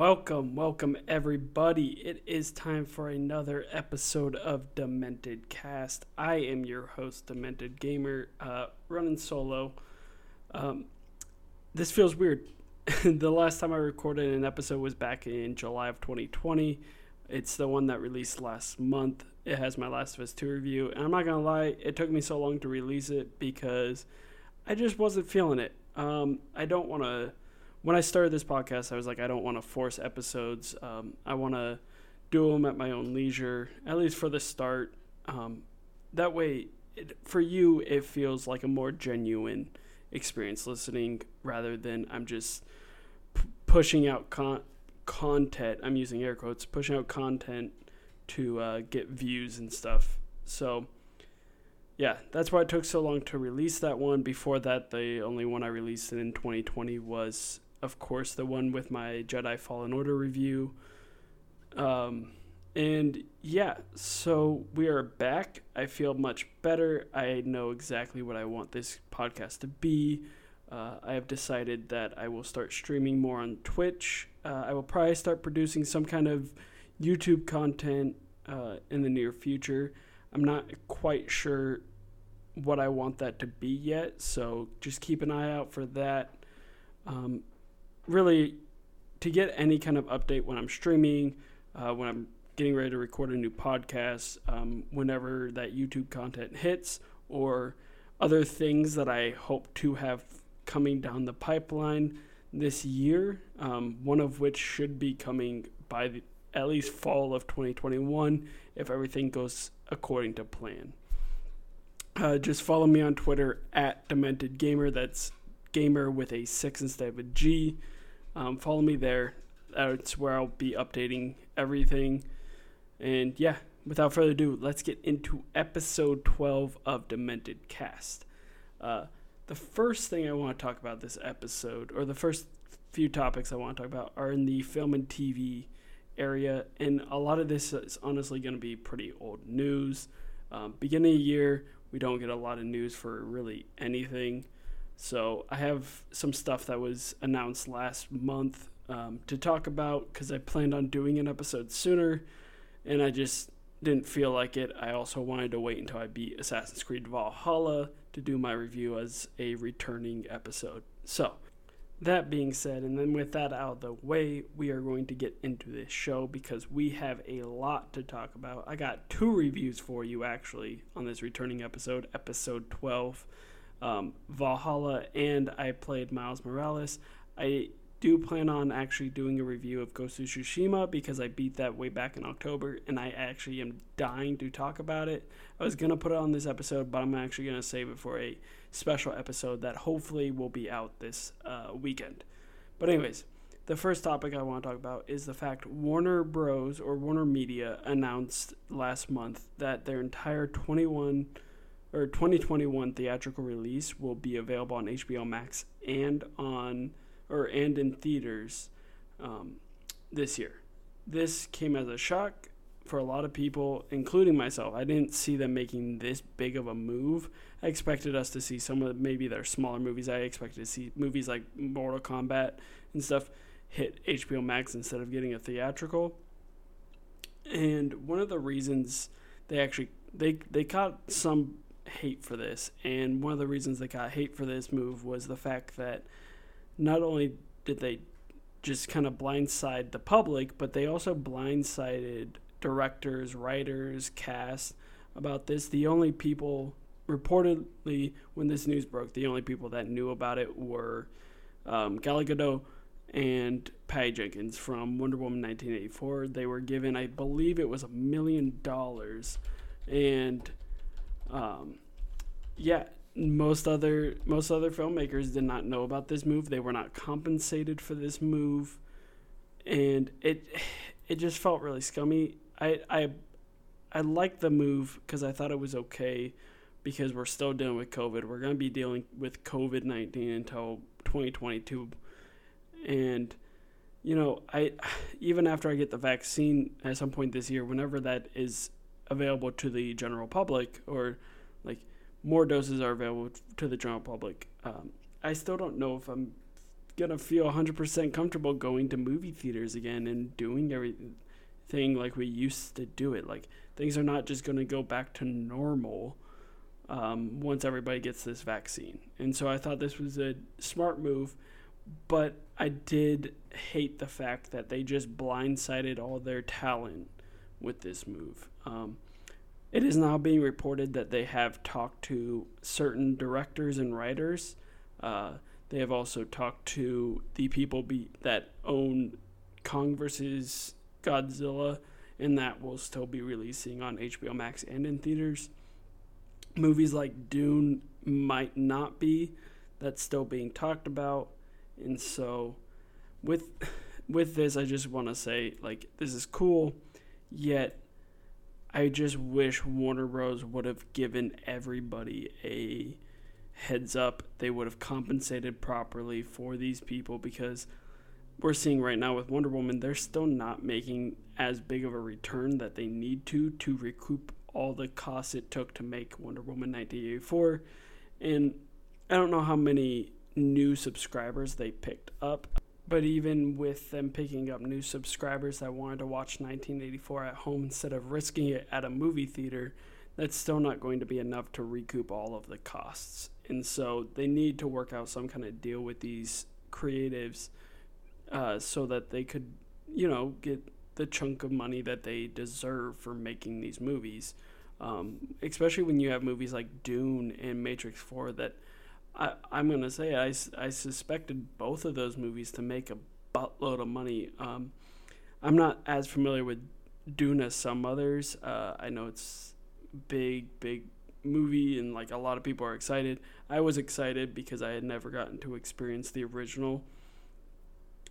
Welcome everybody. It is time for another episode of Demented Cast. I am your host, Demented Gamer, running solo. This feels weird. The last time I recorded an episode was back in July of 2020. It's the one that released last month. It has my Last of Us 2 review, and I'm not gonna lie, it took me so long to release it because I just wasn't feeling it. When I started this podcast, I was like, I don't want to force episodes. I want to do them at my own leisure, at least for the start. That way, for you, it feels like a more genuine experience listening rather than I'm just pushing out content. I'm using air quotes, pushing out content to get views and stuff. So, yeah, that's why it took so long to release that one. Before that, the only one I released in 2020 was, of course, the one with my Jedi Fallen Order review. So we are back. I feel much better. I know exactly what I want this podcast to be. I have decided that I will start streaming more on Twitch. I will probably start producing some kind of YouTube content in the near future. I'm not quite sure what I want that to be yet, so just keep an eye out for that. Really, to get any kind of update when I'm streaming, when I'm getting ready to record a new podcast, whenever that YouTube content hits, or other things that I hope to have coming down the pipeline this year, one of which should be coming by at least fall of 2021 if everything goes according to plan. Just follow me on Twitter at Demented Gamer. That's gamer with a 6 instead of a G. Follow me there. That's where I'll be updating everything. And yeah, without further ado, let's get into episode 12 of Demented Cast. The first thing I want to talk about this episode, or the first few topics I want to talk about, are in the film and TV area, and a lot of this is honestly going to be pretty old news. Beginning of the year, we don't get a lot of news for really anything, so I have some stuff that was announced last month to talk about, because I planned on doing an episode sooner and I just didn't feel like it. I also wanted to wait until I beat Assassin's Creed Valhalla to do my review as a returning episode. So that being said, and then with that out of the way, we are going to get into this show because we have a lot to talk about. I got two reviews for you, actually, on this returning episode, episode 12, Valhalla, and I played Miles Morales. I do plan on actually doing a review of Ghost of Tsushima because I beat that way back in October, and I actually am dying to talk about it. I was going to put it on this episode, but I'm actually going to save it for a special episode that hopefully will be out this weekend. But anyways, the first topic I want to talk about is the fact Warner Bros. Or Warner Media announced last month that their entire 2021 theatrical release will be available on HBO Max and in theaters this year. This came as a shock for a lot of people, including myself. I didn't see them making this big of a move. I expected us to see some of maybe their smaller movies. I expected to see movies like Mortal Kombat and stuff hit HBO Max instead of getting a theatrical. And one of the reasons they got some hate for this, and one of the reasons they got hate for this move was the fact that not only did they just kind of blindside the public, but they also blindsided directors, writers, cast about this. The only people, reportedly, when this news broke, the only people that knew about it were Gal Gadot and Patty Jenkins from Wonder Woman 1984. They were given, I believe it was $1 million, and most other filmmakers did not know about this move. They were not compensated for this move, and it just felt really scummy. I liked the move because I thought it was okay because we're still dealing with COVID. We're going to be dealing with COVID-19 until 2022. And, you know, even after I get the vaccine at some point this year, whenever that is available to the general public, or like more doses are available to the general public, I still don't know if I'm going to feel 100% comfortable going to movie theaters again and doing everything like we used to do it. Like, things are not just going to go back to normal once everybody gets this vaccine. And so I thought this was a smart move, but I did hate the fact that they just blindsided all their talent with this move. It is now being reported that they have talked to certain directors and writers. They have also talked to the people that own Kong vs. Godzilla, and that will still be releasing on HBO Max and in theaters. Movies like Dune might not be. That's still being talked about. And so with this, I just want to say, like, this is cool, yet I just wish Warner Bros. Would have given everybody a heads up. They would have compensated properly for these people, because we're seeing right now with Wonder Woman, they're still not making as big of a return that they need to recoup all the costs it took to make Wonder Woman 1984. And I don't know how many new subscribers they picked up, but even with them picking up new subscribers that wanted to watch 1984 at home instead of risking it at a movie theater, that's still not going to be enough to recoup all of the costs. And so they need to work out some kind of deal with these creatives so that they could, get the chunk of money that they deserve for making these movies, especially when you have movies like Dune and Matrix 4 that I'm going to say I suspected both of those movies to make a buttload of money. I'm not as familiar with Dune as some others. I know it's big movie and like a lot of people are excited. I was excited because I had never gotten to experience the original.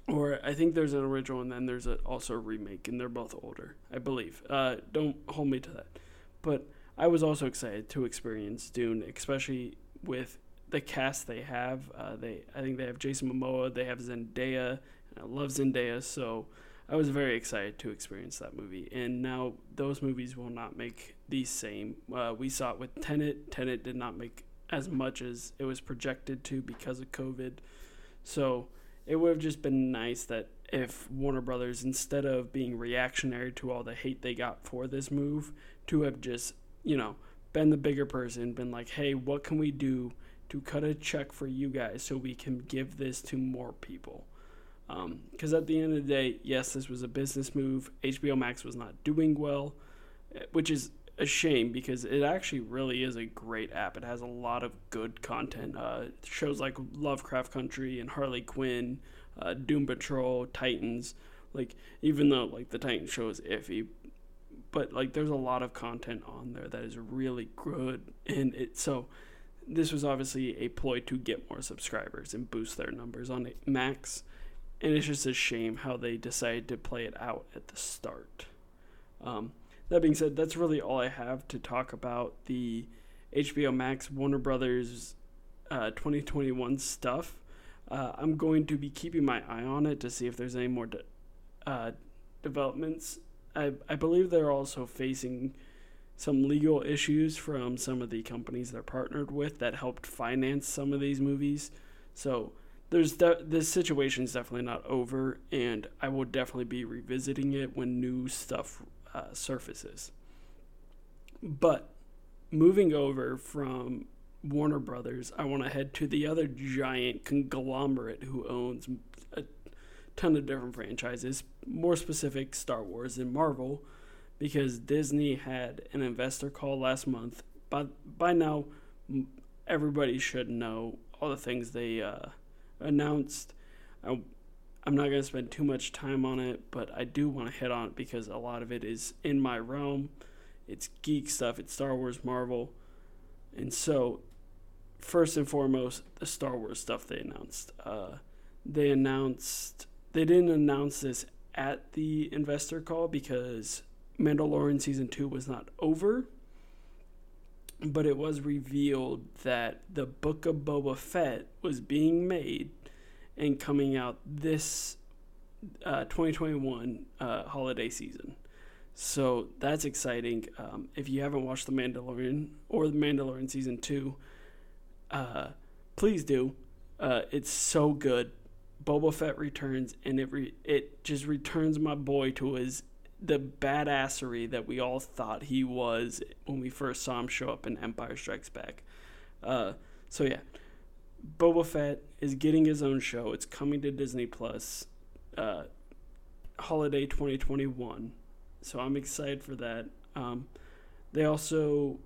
Or I think there's an original and then there's also a remake, and they're both older, I believe. Don't hold me to that. But I was also excited to experience Dune, especially with the cast they have. I think they have Jason Momoa, they have Zendaya, and I love Zendaya, so I was very excited to experience that movie. And now those movies will not make the same. We saw it with Tenet. Tenet did not make as much as it was projected to because of COVID. So it would have just been nice that if Warner Brothers, instead of being reactionary to all the hate they got for this move, to have just, been the bigger person, been like, hey, what can we do to cut a check for you guys so we can give this to more people? Because at the end of the day, yes, this was a business move. HBO Max was not doing well, which is a shame because it actually really is a great app. It has a lot of good content. Shows like Lovecraft Country and Harley Quinn, Doom Patrol, Titans. Like, even though like the Titans show is iffy, but like there's a lot of content on there that is really good, and this was obviously a ploy to get more subscribers and boost their numbers on Max, and it's just a shame how they decided to play it out at the start. That being said, that's really all I have to talk about the HBO Max Warner Brothers 2021 stuff. I'm going to be keeping my eye on it to see if there's any more developments. I believe they're also facing some legal issues from some of the companies they're partnered with that helped finance some of these movies. So this situation is definitely not over, and I will definitely be revisiting it when new stuff surfaces. But moving over from Warner Brothers, I want to head to the other giant conglomerate who owns a ton of different franchises, more specific Star Wars and Marvel, because Disney had an investor call last month. But by now, everybody should know all the things they announced. I'm not going to spend too much time on it, but I do want to hit on it because a lot of it is in my realm. It's geek stuff. It's Star Wars, Marvel. And so, first and foremost, the Star Wars stuff they announced. They didn't announce this at the investor call because Mandalorian Season 2 was not over, but it was revealed that the Book of Boba Fett was being made and coming out this 2021 holiday season. So that's exciting. If you haven't watched The Mandalorian or The Mandalorian Season 2, please do. It's so good, Boba Fett returns, and it just returns my boy to the badassery that we all thought he was when we first saw him show up in Empire Strikes Back. So yeah, Boba Fett is getting his own show. It's coming to Disney Plus, holiday 2021. So I'm excited for that. They also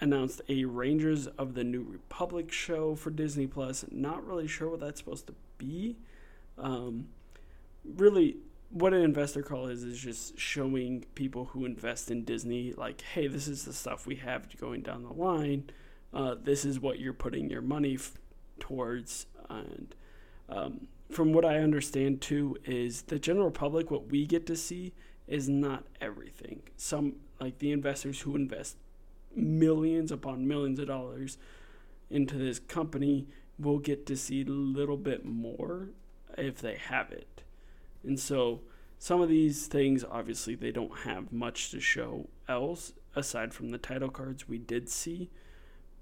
announced a Rangers of the New Republic show for Disney Plus. Not really sure what that's supposed to be. Really, what an investor call is just showing people who invest in Disney, like, hey, this is the stuff we have going down the line. This is what you're putting your money towards. And from what I understand, too, is the general public, what we get to see is not everything. Some, like the investors who invest millions upon millions of dollars into this company, will get to see a little bit more if they have it. And so some of these things, obviously, they don't have much to show else aside from the title cards we did see.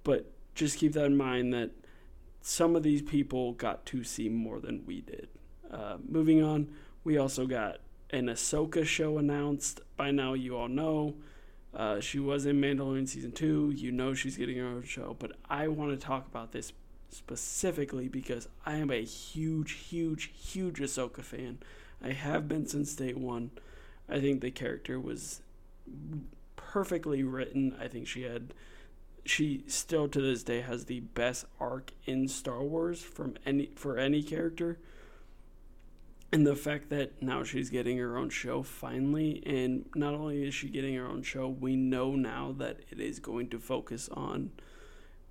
But just keep that in mind that some of these people got to see more than we did. Moving on, we also got an Ahsoka show announced. By now, you all know. She was in Mandalorian Season 2. You know she's getting her own show. But I want to talk about this specifically because I am a huge, huge, huge Ahsoka fan. I have been since day one. I think the character was perfectly written. I think she still to this day has the best arc in Star Wars for any character. And the fact that now she's getting her own show finally, and not only is she getting her own show, we know now that it is going to focus on,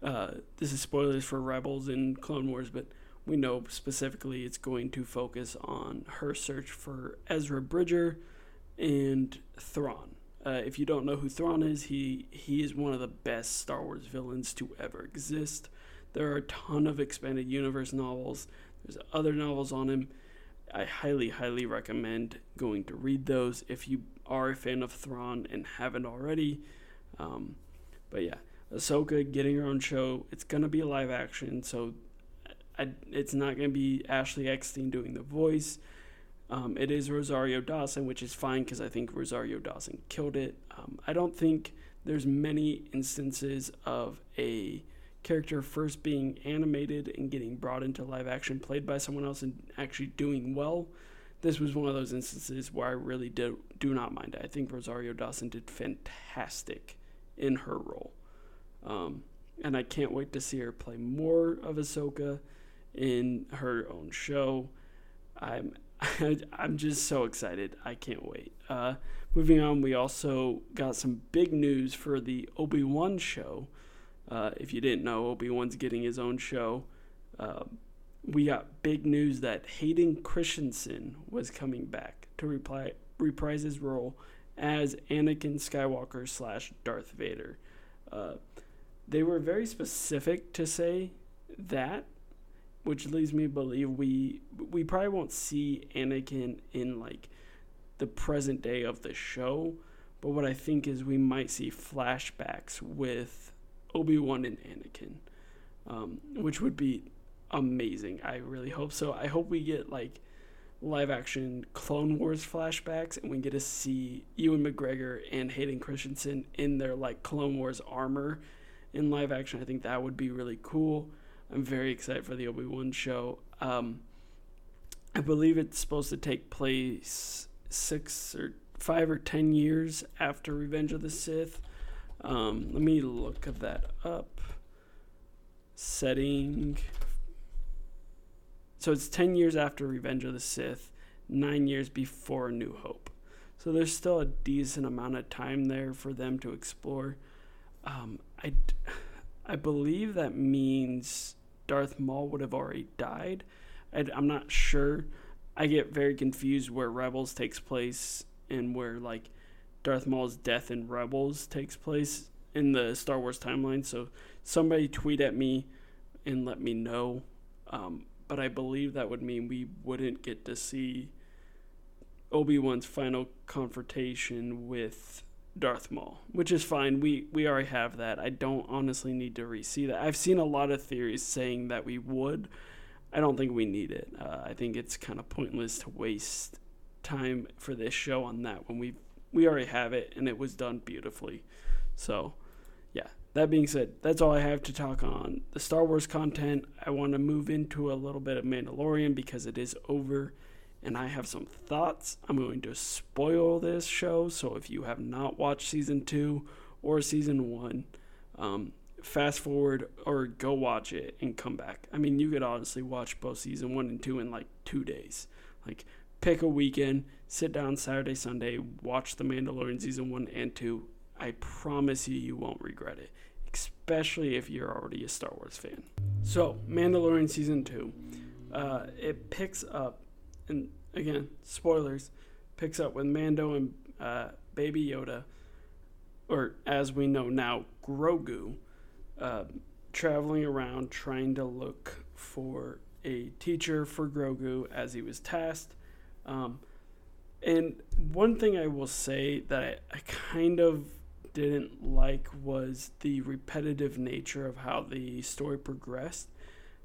this is spoilers for Rebels and Clone Wars, but we know specifically it's going to focus on her search for Ezra Bridger and Thrawn. If you don't know who Thrawn is, he is one of the best Star Wars villains to ever exist. There are a ton of expanded universe novels. There's other novels on him. I highly, highly recommend going to read those if you are a fan of Thrawn and haven't already. But yeah, Ahsoka getting her own show. It's going to be live action, so it's not going to be Ashley Eckstein doing the voice. It is Rosario Dawson, which is fine because I think Rosario Dawson killed it. I don't think there's many instances of a character first being animated and getting brought into live action, played by someone else, and actually doing well. This was one of those instances where I really do not mind it. I think Rosario Dawson did fantastic in her role. And I can't wait to see her play more of Ahsoka in her own show. I'm just so excited. I can't wait. Moving on, we also got some big news for the Obi-Wan show. If you didn't know, Obi-Wan's getting his own show. We got big news that Hayden Christensen was coming back to reprise his role as Anakin Skywalker / Darth Vader. They were very specific to say that, which leads me to believe we probably won't see Anakin in like the present day of the show. But what I think is we might see flashbacks with Obi-Wan and Anakin, which would be amazing. I really hope so. I hope we get like live action Clone Wars flashbacks and we get to see Ewan McGregor and Hayden Christensen in their like Clone Wars armor in live action. I think that would be really cool. I'm very excited for the Obi-Wan show. I believe it's supposed to take place 5 or 10 years after Revenge of the Sith. Let me look that up. Setting. So it's 10 years after Revenge of the Sith, 9 years before New Hope. So there's still a decent amount of time there for them to explore. I believe that means Darth Maul would have already died. I'm not sure. I get very confused where Rebels takes place and where like Darth Maul's death in Rebels takes place in the Star Wars timeline. So somebody tweet at me and let me know. But I believe that would mean we wouldn't get to see Obi-Wan's final confrontation with Darth Maul, which is fine. We already have that. I don't honestly need to re-see that. I've seen a lot of theories saying that we would. I don't think we need it. I think it's kind of pointless to waste time for this show on that when we already have it and it was done beautifully. So, yeah. That being said, that's all I have to talk on the Star Wars content. I want to move into a little bit of Mandalorian because it is over and I have some thoughts. I'm going to spoil this show, so if you have not watched Season 2 or Season 1, fast forward or go watch it and come back. I mean, you could honestly watch both Season 1 and 2 in like 2 days. Like, pick a weekend, sit down Saturday, Sunday, watch The Mandalorian Season 1 and 2. I promise you won't regret it, especially if you're already a Star Wars fan. So, Mandalorian Season 2. It picks up, and again, spoilers, picks up with Mando and Baby Yoda, or as we know now, Grogu, traveling around trying to look for a teacher for Grogu as he was tasked. And one thing I will say that I kind of didn't like was the repetitive nature of how the story progressed.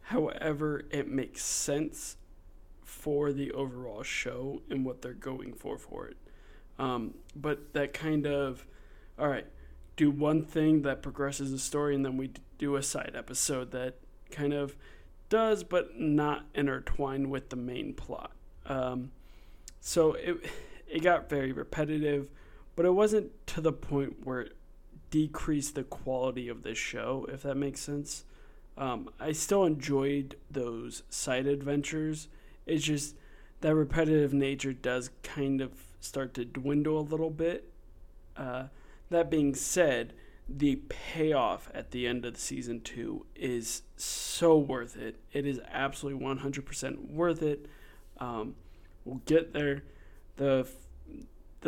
However, it makes sense for the overall show and what they're going for it. But that kind of, all right, do one thing that progresses the story and then we do a side episode that kind of does but not intertwine with the main plot. So it got very repetitive, but it wasn't to the point where it decreased the quality of the show, if that makes sense. I still enjoyed those side adventures. It's just that repetitive nature does kind of start to dwindle a little bit. That being said, the payoff at the end of Season 2 is so worth it. It is absolutely 100% worth it. We'll get there. The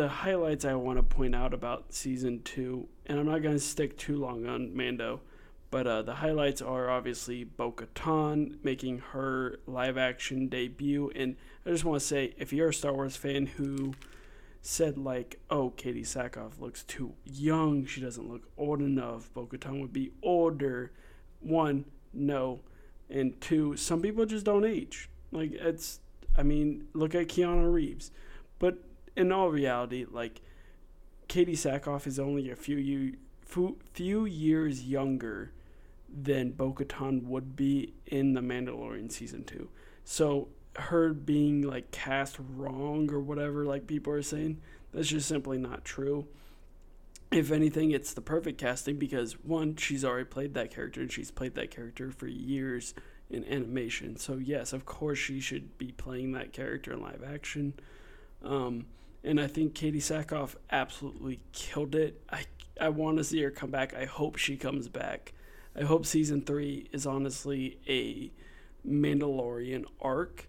highlights I want to point out about Season 2, and I'm not going to stick too long on Mando, but the highlights are obviously Bo-Katan making her live-action debut. And I just want to say, if you're a Star Wars fan who said, like, oh, Katee Sackhoff looks too young, she doesn't look old enough, Bo-Katan would be older, one, no, and two, some people just don't age. Like, it's... I mean, look at Keanu Reeves. But in all reality, like, Katee Sackhoff is only a few years younger than Bo-Katan would be in The Mandalorian Season 2. So her being, like, cast wrong or whatever, like people are saying, that's just simply not true. If anything, it's the perfect casting because, one, she's already played that character, and she's played that character for years in animation. So yes, of course she should be playing that character in live action. And I think Katee Sackhoff absolutely killed it. I want to see her come back. I hope she comes back. I hope Season 3 is honestly a Mandalorian arc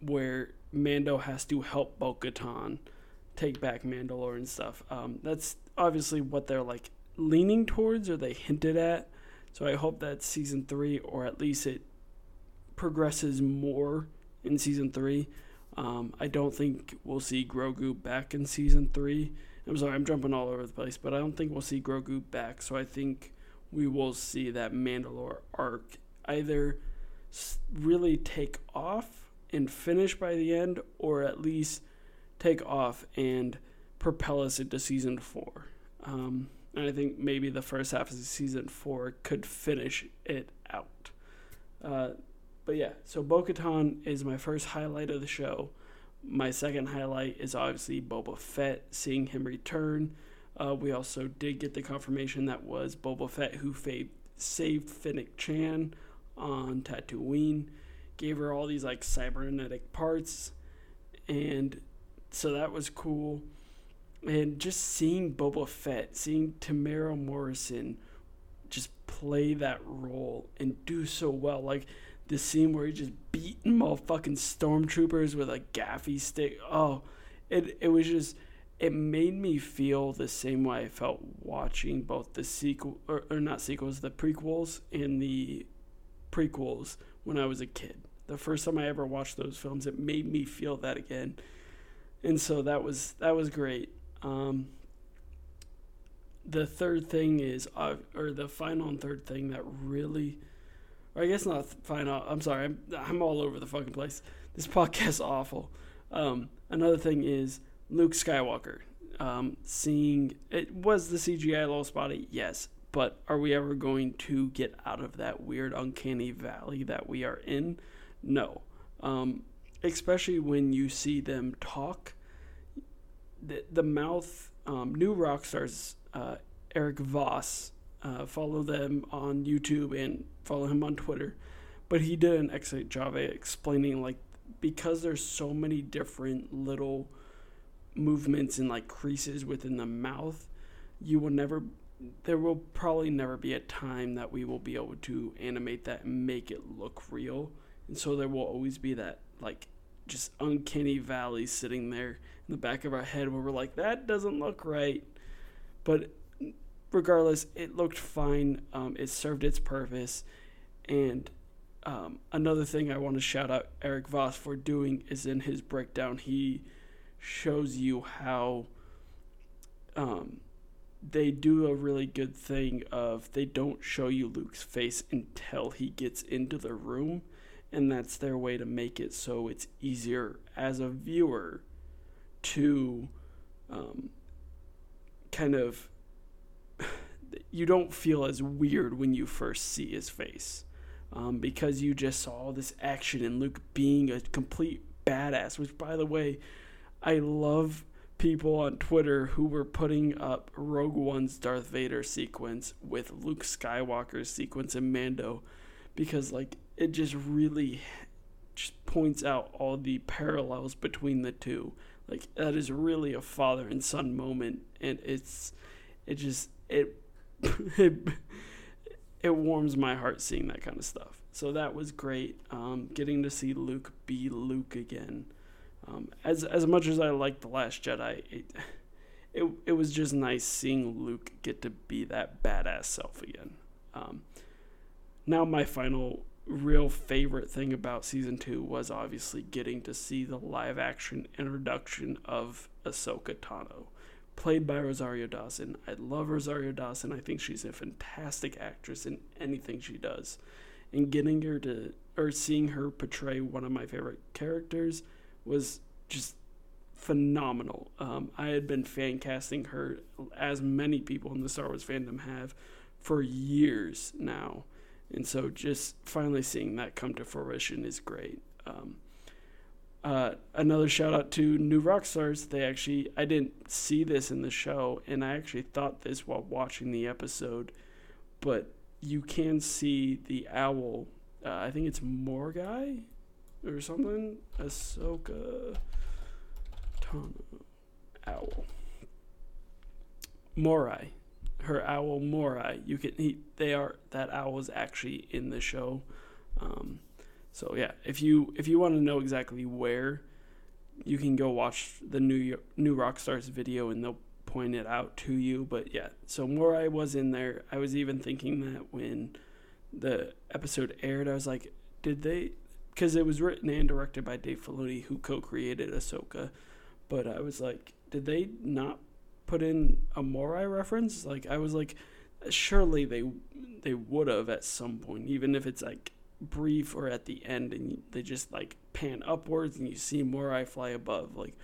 where Mando has to help Bo-Katan take back Mandalore and stuff. That's obviously what they're like leaning towards or they hinted at. So I hope that Season 3, or at least it progresses more in Season 3. I don't think we'll see Grogu back in Season 3. I'm sorry, I'm jumping all over the place, but I don't think we'll see Grogu back. So I think we will see that Mandalore arc either really take off and finish by the end, or at least take off and propel us into Season 4. And I think maybe the first half of Season 4 could finish it out. But yeah, so Bo-Katan is my first highlight of the show. My second highlight is obviously Boba Fett, seeing him return. We also did get the confirmation that was Boba Fett who saved Fennec Chan on Tatooine, gave her all these like cybernetic parts, and so that was cool. And just seeing Boba Fett, seeing Temuera Morrison just play that role and do so well. Like, the scene where he just beating motherfucking stormtroopers with a gaffy stick. Oh, it was just... It made me feel the same way I felt watching both the sequel... Or not sequels, the prequels and the prequels when I was a kid. The first time I ever watched those films, it made me feel that again. And so that was great. The third thing is, or the final and third thing that really Or I guess not fine. I'm sorry. I'm all over the fucking place. This podcast's awful. Another thing is Luke Skywalker. Seeing it was the CGI a little spotty, yes, but are we ever going to get out of that weird uncanny valley that we are in? No. Especially when you see them talk. The mouth, new rock stars, Eric Voss, follow them on YouTube and follow him on Twitter. But he did an excellent job explaining, like, because there's so many different little movements and, like, creases within the mouth, there will probably never be a time that we will be able to animate that and make it look real. And so there will always be that, like, just uncanny valley sitting there in the back of our head where we're like, that doesn't look right. But regardless, it looked fine. It served its purpose. And another thing I want to shout out Eric Voss for doing is in his breakdown, he shows you how they do a really good thing of they don't show you Luke's face until he gets into the room. And that's their way to make it so it's easier as a viewer to kind of... You don't feel as weird when you first see his face. Because you just saw all this action and Luke being a complete badass. Which, by the way, I love people on Twitter who were putting up Rogue One's Darth Vader sequence with Luke Skywalker's sequence in Mando. Because, like... It just really just points out all the parallels between the two. Like, that is really a father and son moment, and it warms my heart seeing that kind of stuff. So that was great. Getting to see Luke be Luke again. As much as I liked The Last Jedi, it was just nice seeing Luke get to be that badass self again. Now my final real favorite thing about season 2 was obviously getting to see the live action introduction of Ahsoka Tano, played by Rosario Dawson. I love Rosario Dawson. I think she's a fantastic actress in anything she does, and getting her to or seeing her portray one of my favorite characters was just phenomenal. I had been fan casting her, as many people in the Star Wars fandom have, for years now. And so just finally seeing that come to fruition is great. Another shout out to new rock stars. I didn't see this in the show, and I actually thought this while watching the episode, but you can see the owl. I think it's Morai or something. Ahsoka Tano owl. Morai. Her owl Morai, that owl is actually in the show. So yeah, if you want to know exactly where, you can go watch the new rock stars video and they'll point it out to you. But yeah, so Morai was in there. I was even thinking that when the episode aired, I was like, because it was written and directed by Dave Filoni, who co-created Ahsoka, but I was like, did they not put in a Morai reference? Like, I was like, surely they would have at some point, even if it's like brief or at the end, and they just like pan upwards and you see Morai fly above. Like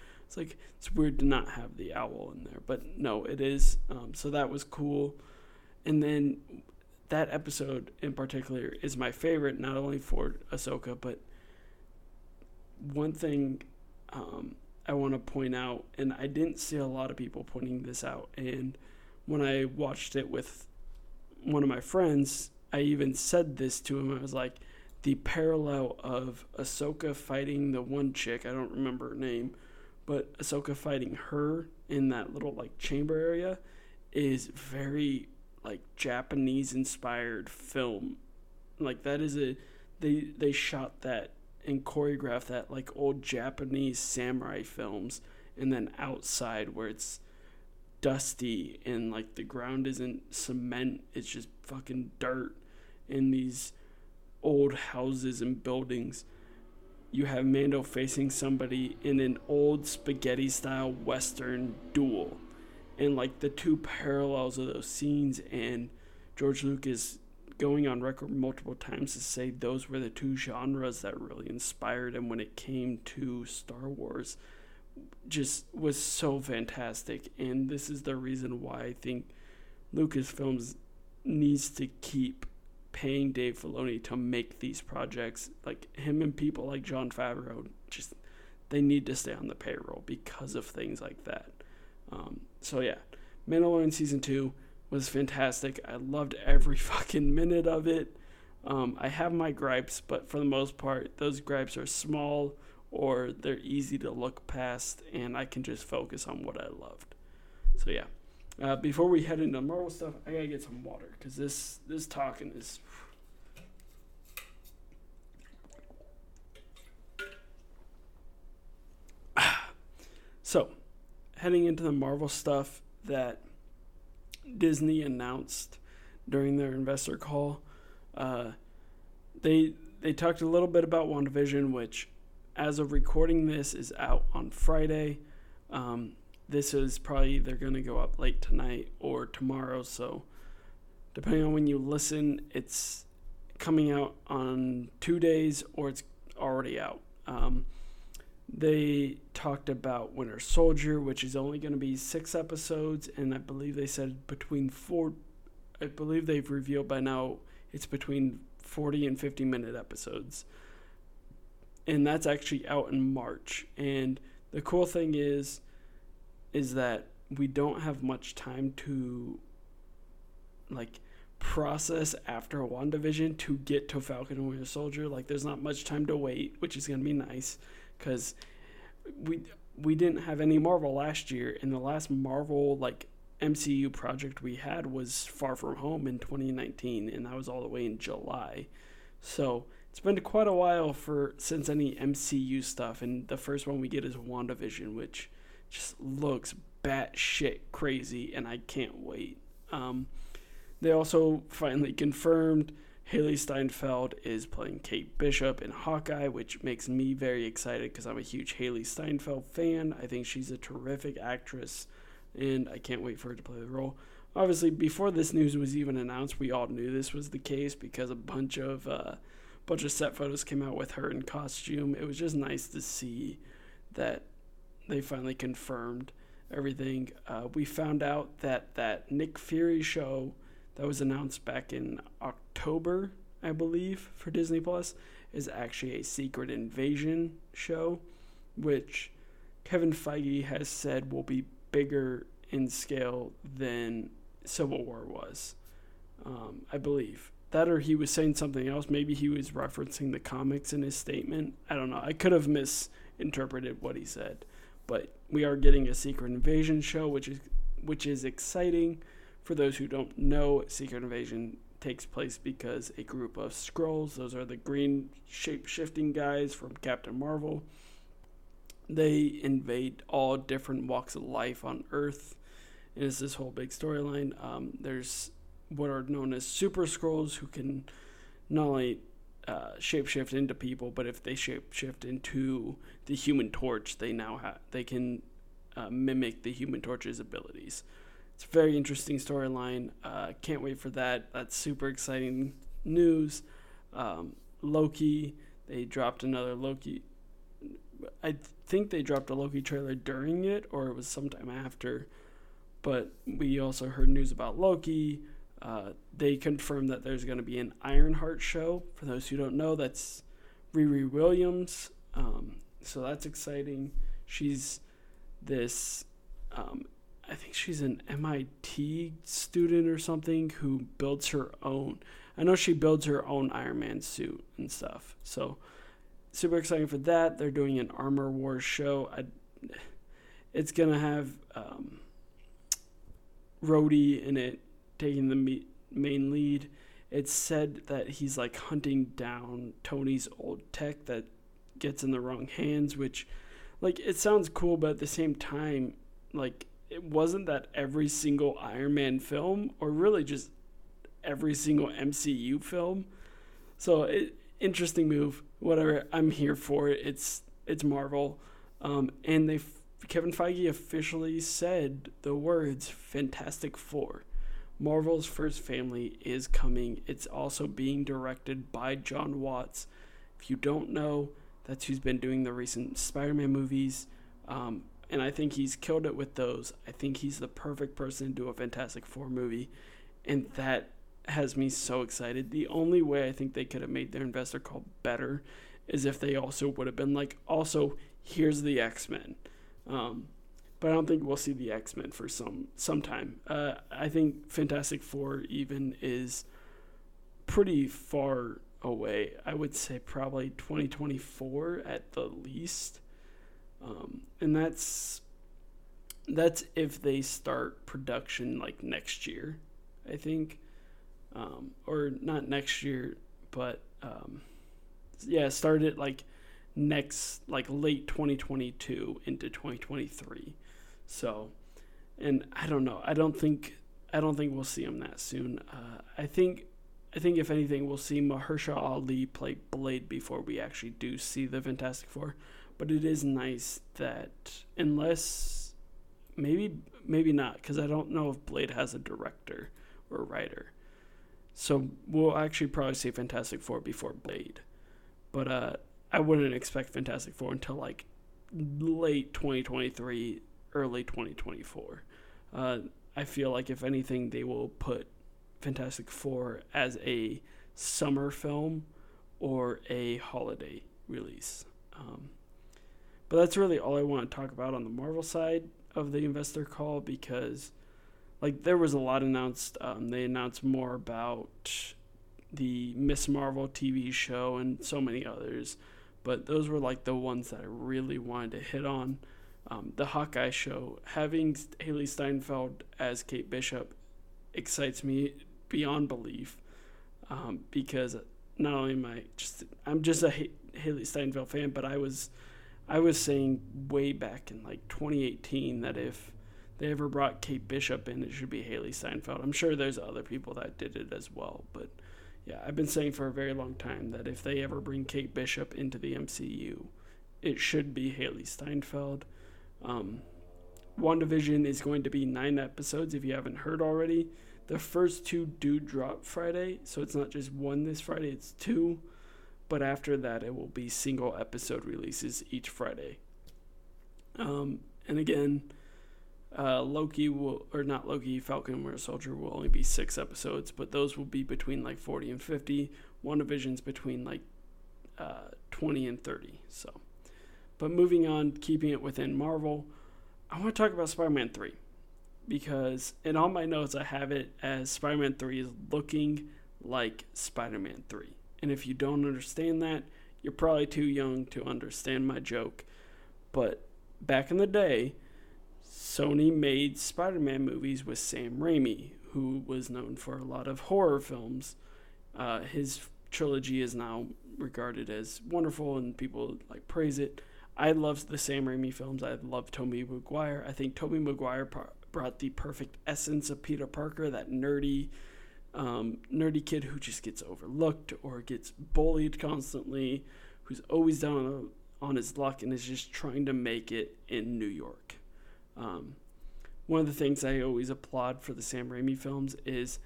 it's weird to not have the owl in there, but no, it is. So that was cool. And then that episode in particular is my favorite, not only for Ahsoka, but one thing I want to point out, and I didn't see a lot of people pointing this out, and when I watched it with one of my friends, I even said this to him. I was like, the parallel of Ahsoka fighting the one chick, I don't remember her name, but Ahsoka fighting her in that little like chamber area is very like Japanese inspired film. Like, that is they shot that and choreograph that like old Japanese samurai films, and then outside where it's dusty and like the ground isn't cement, it's just fucking dirt in these old houses and buildings. You have Mando facing somebody in an old spaghetti style Western duel, and like the two parallels of those scenes, and George Lucas going on record multiple times to say those were the two genres that really inspired him when it came to Star Wars, just was so fantastic. And this is the reason why I think Lucasfilms needs to keep paying Dave Filoni to make these projects. Like him and people like Jon Favreau, just they need to stay on the payroll because of things like that. So yeah, Mandalorian Season 2 was fantastic. I loved every fucking minute of it. I have my gripes, but for the most part, those gripes are small or they're easy to look past, and I can just focus on what I loved. So yeah, before we head into Marvel stuff, I gotta get some water because this talking is. So, heading into the Marvel stuff that Disney announced during their investor call, they talked a little bit about WandaVision, which, as of recording this, is out on Friday. This is probably either going to go up late tonight or tomorrow. So depending on when you listen, it's coming out on 2 days or it's already out. They talked about Winter Soldier, which is only going to be 6 episodes. And I believe they said between I believe they've revealed by now it's between 40 and 50 minute episodes. And that's actually out in March. And the cool thing is that we don't have much time to, like, process after WandaVision to get to Falcon and Winter Soldier. Like, there's not much time to wait, which is going to be nice. Because we didn't have any Marvel last year. And the last Marvel, like, MCU project we had was Far From Home in 2019. And that was all the way in July. So it's been quite a while since any MCU stuff, and the first one we get is WandaVision, which just looks batshit crazy, and I can't wait. They also finally confirmed Haley Steinfeld is playing Kate Bishop in Hawkeye, which makes me very excited because I'm a huge Haley Steinfeld fan. I think she's a terrific actress, and I can't wait for her to play the role. Obviously, before this news was even announced, we all knew this was the case because a bunch of set photos came out with her in costume. It was just nice to see that they finally confirmed everything. We found out that Nick Fury show that was announced back in October, I believe, for Disney Plus, is actually a Secret Invasion show, which Kevin Feige has said will be bigger in scale than Civil War was, I believe. That, or he was saying something else. Maybe he was referencing the comics in his statement. I don't know. I could have misinterpreted what he said. But we are getting a Secret Invasion show, which is exciting. For those who don't know, Secret Invasion takes place because a group of Skrulls, those are the green shape-shifting guys from Captain Marvel, they invade all different walks of life on Earth. And it's this whole big storyline. There's what are known as Super Skrulls, who can not only shapeshift into people, but if they shapeshift into the Human Torch, they can mimic the Human Torch's abilities. It's a very interesting storyline. Can't wait for that. That's super exciting news. Loki, they dropped another Loki. I think they dropped a Loki trailer during it, or it was sometime after. But we also heard news about Loki. They confirmed that there's going to be an Ironheart show. For those who don't know, that's Riri Williams. So that's exciting. She's this, I think she's an MIT student or something who builds her own. I know she builds her own Iron Man suit and stuff. So super exciting for that. They're doing an Armor Wars show. It's going to have Rhodey in it, taking the main lead. It's said that he's like hunting down Tony's old tech that gets in the wrong hands, which, like, it sounds cool, but at the same time, like, it wasn't that every single Iron Man film, or really just every single MCU film. So interesting move, whatever, I'm here for it. It's Marvel. And Kevin Feige officially said the words Fantastic Four. Marvel's First Family is coming. It's also being directed by John Watts. If you don't know, that's who's been doing the recent Spider-Man movies, and I think he's killed it with those. I think he's the perfect person to do a Fantastic Four movie, and that has me so excited. The only way I think they could have made their investor call better is if they also would have been like, also, here's the X-Men. But I don't think we'll see the X-Men for some time. I think Fantastic Four even is pretty far away. I would say probably 2024 at the least. And that's if they start production like next year, I think. Or not next year, but start it like next, like late 2022 into 2023. So, and I don't know. I don't think we'll see him that soon. I think if anything, we'll see Mahershala Ali play Blade before we actually do see the Fantastic Four. But it is nice that, unless maybe not, because I don't know if Blade has a director or a writer. So we'll actually probably see Fantastic Four before Blade. But I wouldn't expect Fantastic Four until like late 2023, early 2024. I feel like if anything, they will put Fantastic Four as a summer film or a holiday release. But that's really all I want to talk about on the Marvel side of the investor call, because like there was a lot announced. They announced more about the Miss Marvel TV show and so many others, but those were like the ones that I really wanted to hit on. The Hawkeye show, having Haley Steinfeld as Kate Bishop excites me beyond belief, because not only am I'm just a Haley Steinfeld fan, but I was saying way back in like 2018 that if they ever brought Kate Bishop in, it should be Haley Steinfeld. I'm sure there's other people that did it as well, but yeah, I've been saying for a very long time that if they ever bring Kate Bishop into the MCU, it should be Haley Steinfeld. WandaVision is going to be 9 episodes, if you haven't heard already. The first 2 do drop Friday, so it's not just 1 this Friday, it's 2. But after that, it will be single episode releases each Friday. And again, Falcon and Winter Soldier will only be 6 episodes, but those will be between like 40 and 50. WandaVision's between like 20 and 30. So, but moving on, keeping it within Marvel, I want to talk about Spider-Man 3, because in all my notes I have it as Spider-Man 3 is looking like Spider-Man 3. And if you don't understand that, you're probably too young to understand my joke. But back in the day, Sony made Spider-Man movies with Sam Raimi, who was known for a lot of horror films. His trilogy is now regarded as wonderful and people like praise it. I love the Sam Raimi films. I love Tobey Maguire. I think Tobey Maguire brought the perfect essence of Peter Parker, that nerdy kid who just gets overlooked or gets bullied constantly, who's always down on his luck and is just trying to make it in New York. One of the things I always applaud for the Sam Raimi films is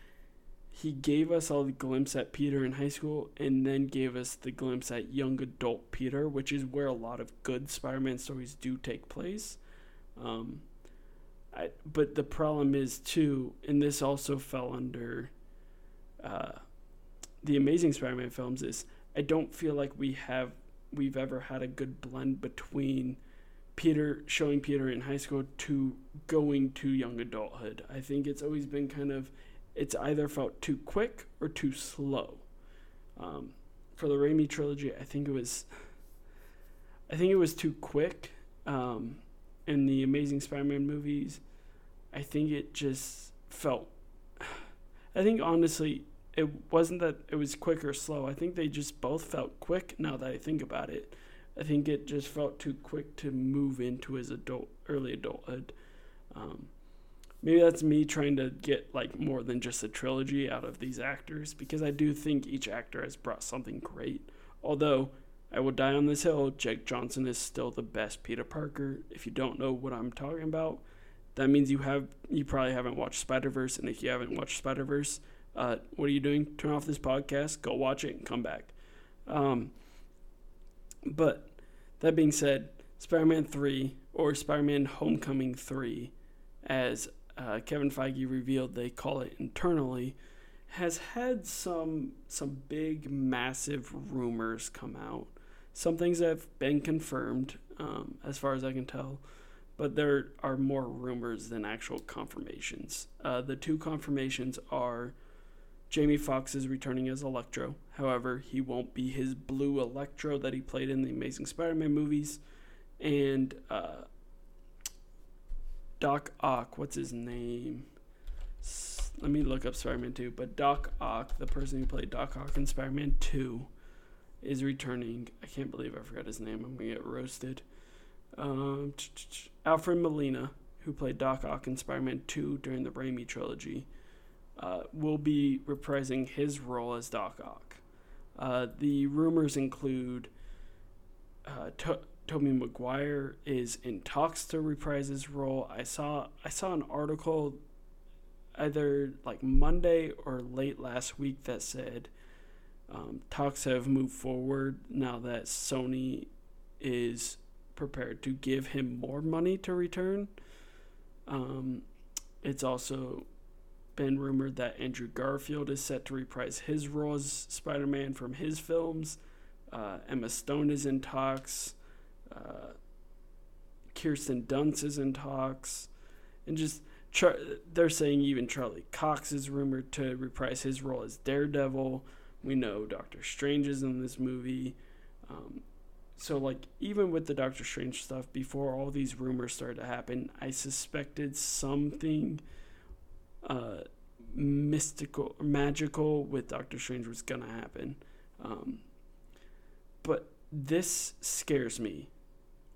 he gave us all the glimpse at Peter in high school and then gave us the glimpse at young adult Peter, which is where a lot of good Spider-Man stories do take place. But the problem is, too, and this also fell under the Amazing Spider-Man films, is I don't feel like we've ever had a good blend between Peter, showing Peter in high school, to going to young adulthood. I think it's always been kind of, it's either felt too quick or too slow. For the Raimi trilogy, I think it was too quick. In the Amazing Spider-Man movies, I think it just felt, I think honestly, it wasn't that it was quick or slow. I think they just both felt quick now that I think about it. I think it just felt too quick to move into his early adulthood. Maybe that's me trying to get like more than just a trilogy out of these actors, because I do think each actor has brought something great. Although, I will die on this hill, Jake Johnson is still the best Peter Parker. If you don't know what I'm talking about, that means you probably haven't watched Spider-Verse, and if you haven't watched Spider-Verse, what are you doing? Turn off this podcast, go watch it, and come back. But that being said, Spider-Man 3 or Spider-Man Homecoming 3, as Kevin Feige revealed they call it internally, has had some big, massive rumors come out. Some things have been confirmed, as far as I can tell, but there are more rumors than actual confirmations. The two confirmations are Jamie Foxx is returning as Electro. However, he won't be his blue Electro that he played in the Amazing Spider-Man movies. And Doc Ock, what's his name? Let me look up Spider-Man 2. But Doc Ock, the person who played Doc Ock in Spider-Man 2, is returning. I can't believe I forgot his name. I'm going to get roasted. Alfred Molina, who played Doc Ock in Spider-Man 2 during the Raimi trilogy, will be reprising his role as Doc Ock. The rumors include Tobey Maguire is in talks to reprise his role. I saw an article either like Monday or late last week that said talks have moved forward now that Sony is prepared to give him more money to return. It's also been rumored that Andrew Garfield is set to reprise his role as Spider-Man from his films. Emma Stone is in talks. Kirsten Dunst is in talks. And just they're saying even Charlie Cox is rumored to reprise his role as Daredevil. We know Doctor Strange is in this movie. So, like, even with the Doctor Strange stuff, before all these rumors started to happen, I suspected something mystical, magical with Doctor Strange was going to happen. But this scares me.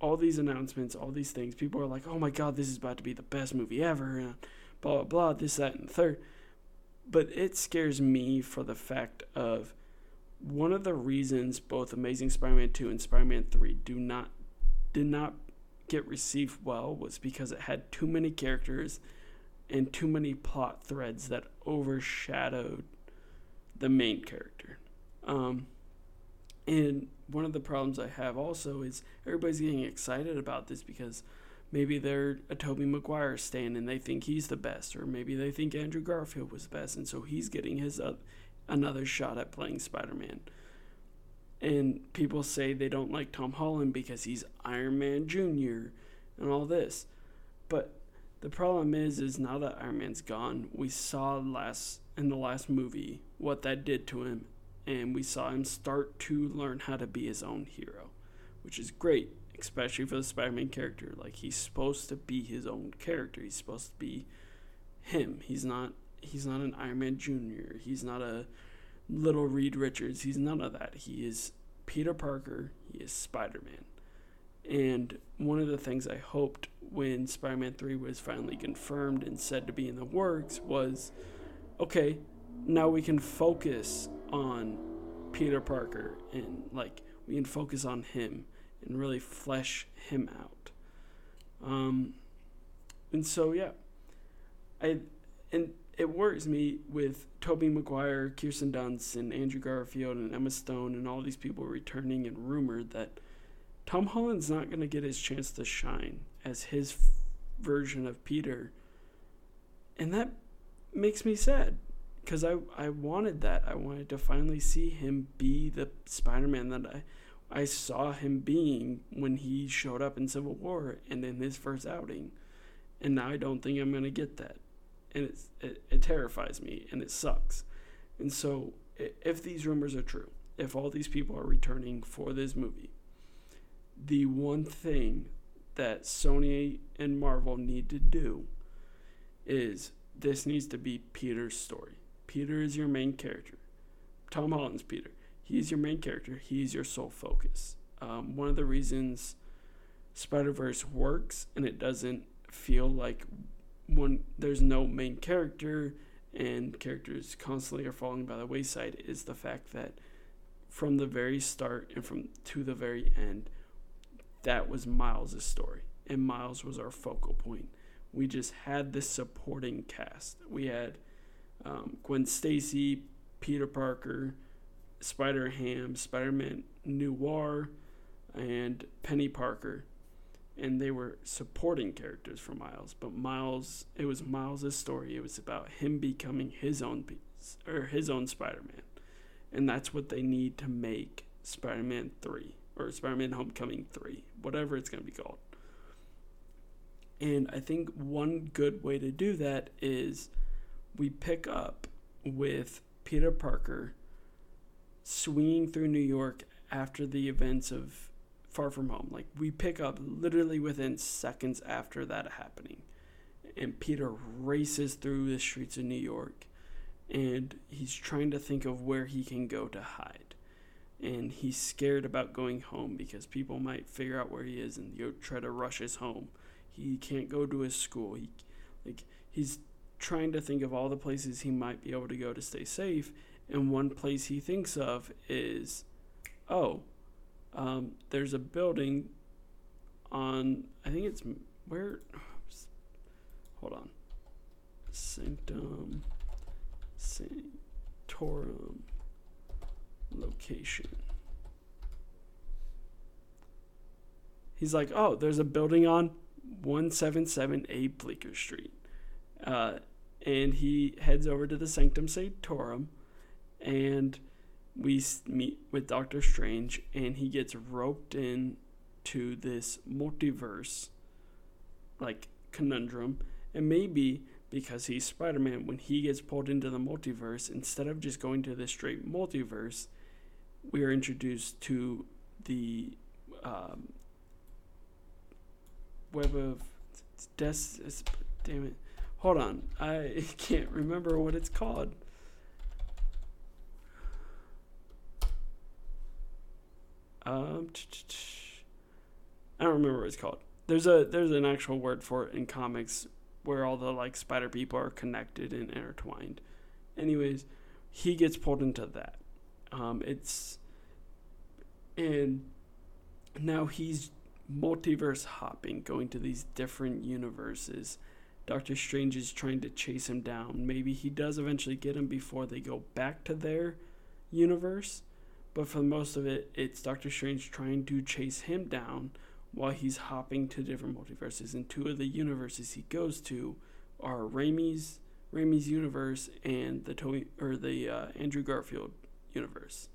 All these announcements, all these things, people are like, oh my God, this is about to be the best movie ever, and blah, blah, blah, this, that, and the third. But it scares me for the fact of one of the reasons both Amazing Spider-Man 2 and Spider-Man 3 did not get received well was because it had too many characters and too many plot threads that overshadowed the main character. And one of the problems I have also is everybody's getting excited about this because maybe they're a Tobey Maguire stan and they think he's the best, or maybe they think Andrew Garfield was the best, and so he's getting his another shot at playing Spider-Man. And people say they don't like Tom Holland because he's Iron Man Jr. and all this. But the problem is now that Iron Man's gone, we saw in the last movie what that did to him, and we saw him start to learn how to be his own hero, which is great. Especially for the Spider-Man character. Like, he's supposed to be his own character. He's supposed to be him. He's not an Iron Man Jr. He's not a little Reed Richards. He's none of that. He is Peter Parker. He is Spider-Man. And one of the things I hoped when Spider-Man 3 was finally confirmed and said to be in the works was, okay, now we can focus on Peter Parker. And, like, we can focus on him and really flesh him out. And so, yeah. And it worries me with Tobey Maguire, Kirsten Dunst, and Andrew Garfield, and Emma Stone, and all these people returning and rumored that Tom Holland's not going to get his chance to shine as his version of Peter. And that makes me sad, because I wanted that. I wanted to finally see him be the Spider-Man that I saw him being when he showed up in Civil War and in his first outing. And now I don't think I'm going to get that. And it terrifies me, and it sucks. And so if these rumors are true, if all these people are returning for this movie, the one thing that Sony and Marvel need to do is this needs to be Peter's story. Peter is your main character. Tom Holland's Peter. He's your main character. He's your sole focus. One of the reasons Spider-Verse works and it doesn't feel like when there's no main character and characters constantly are falling by the wayside is the fact that from the very start and to the very end, that was Miles' story. And Miles was our focal point. we just had this supporting cast. We had Gwen Stacy, Peter Parker, Spider-Ham, Spider-Man Noir, and Penny Parker. And they were supporting characters for Miles. But Miles, it was Miles' story. It was about him becoming his own Spider-Man. And that's what they need to make Spider-Man 3 or Spider-Man Homecoming 3, whatever it's going to be called. And I think one good way to do that is we pick up with Peter Parker swinging through New York after the events of Far From Home. Like, we pick up literally within seconds after that happening. And Peter races through the streets of New York. And he's trying to think of where he can go to hide. And he's scared about going home because people might figure out where he is and try to rush his home. He can't go to his school. He's trying to think of all the places he might be able to go to stay safe. And one place he thinks of is, there's a building on, I think it's, where, hold on, Sanctorum location. He's like, there's a building on 177A Bleecker Street. And he heads over to the Sanctum Sanctorum, and we meet with Doctor Strange, and he gets roped in to this multiverse, conundrum. And maybe because he's Spider-Man, when he gets pulled into the multiverse, instead of just going to the straight multiverse, we are introduced to the web of Hold on, I can't remember what it's called. I don't remember what it's called. There's an actual word for it in comics where all the spider people are connected and intertwined. Anyways, he gets pulled into that. And now he's multiverse hopping, going to these different universes. Doctor Strange is trying to chase him down. Maybe he does eventually get him before they go back to their universe. But for most of it, it's Doctor Strange trying to chase him down while he's hopping to different multiverses. And two of the universes he goes to are Raimi's universe and the Andrew Garfield universe.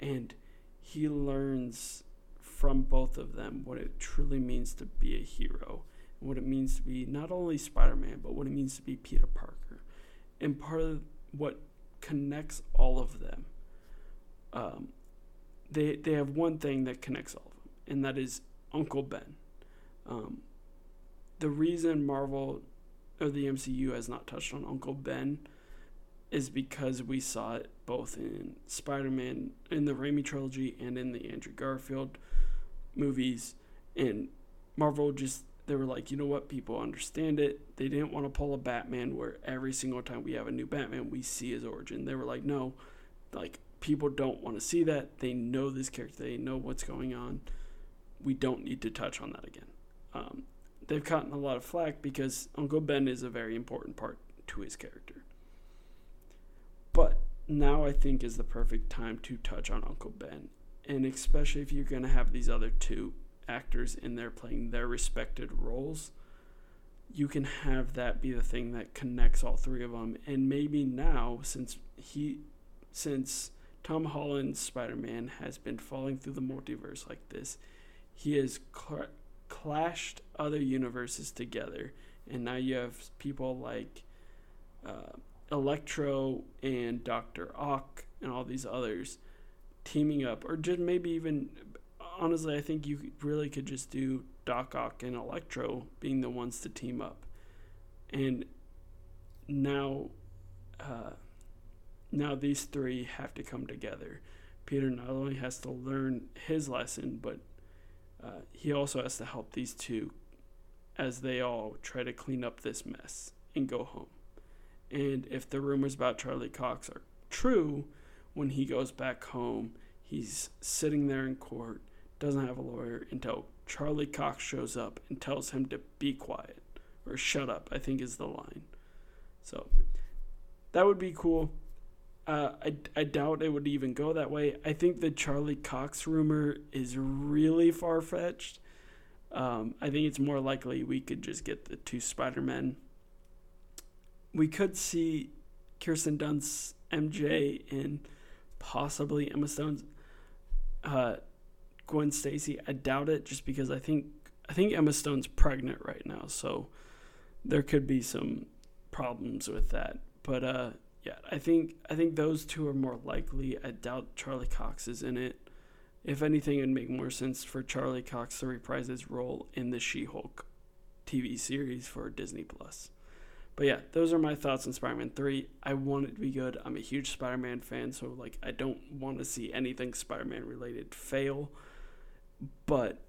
And he learns from both of them what it truly means to be a hero, and what it means to be not only Spider-Man, but what it means to be Peter Parker. And part of what connects all of them, they have one thing that connects all of them, and that is Uncle Ben. The reason Marvel or the MCU has not touched on Uncle Ben is because we saw it both in Spider-Man, in the Raimi trilogy, and in the Andrew Garfield movies. And Marvel just, they were like, you know what, people understand it. They didn't want to pull a Batman where every single time we have a new Batman, we see his origin. They were like, no, people don't want to see that. They know this character. They know what's going on. We don't need to touch on that again. They've gotten a lot of flack because Uncle Ben is a very important part to his character. But now I think is the perfect time to touch on Uncle Ben. And especially if you're going to have these other two actors in there playing their respected roles, you can have that be the thing that connects all three of them. And maybe now, since Tom Holland's Spider-Man has been falling through the multiverse like this, he has clashed other universes together, and now you have people like Electro and Dr. Ock and all these others teaming up, or just maybe even, honestly, I think you really could just do Doc Ock and Electro being the ones to team up. And now Now these three have to come together. Peter not only has to learn his lesson, but he also has to help these two as they all try to clean up this mess and go home. And if the rumors about Charlie Cox are true, when he goes back home, he's sitting there in court, doesn't have a lawyer, until Charlie Cox shows up and tells him to be quiet or shut up, I think is the line. So that would be cool. I doubt it would even go that way. I think the Charlie Cox rumor is really far-fetched. I think it's more likely we could just get the two Spider-Men. We could see Kirsten Dunst, MJ, and possibly Emma Stone's Gwen Stacy. I doubt it, just because I think Emma Stone's pregnant right now, so there could be some problems with that. But yeah, I think those two are more likely. I doubt Charlie Cox is in it. If anything, it would make more sense for Charlie Cox to reprise his role in the She-Hulk TV series for Disney Plus. But yeah, those are my thoughts on Spider-Man 3. I want it to be good. I'm a huge Spider-Man fan, so like I don't want to see anything Spider-Man related fail. But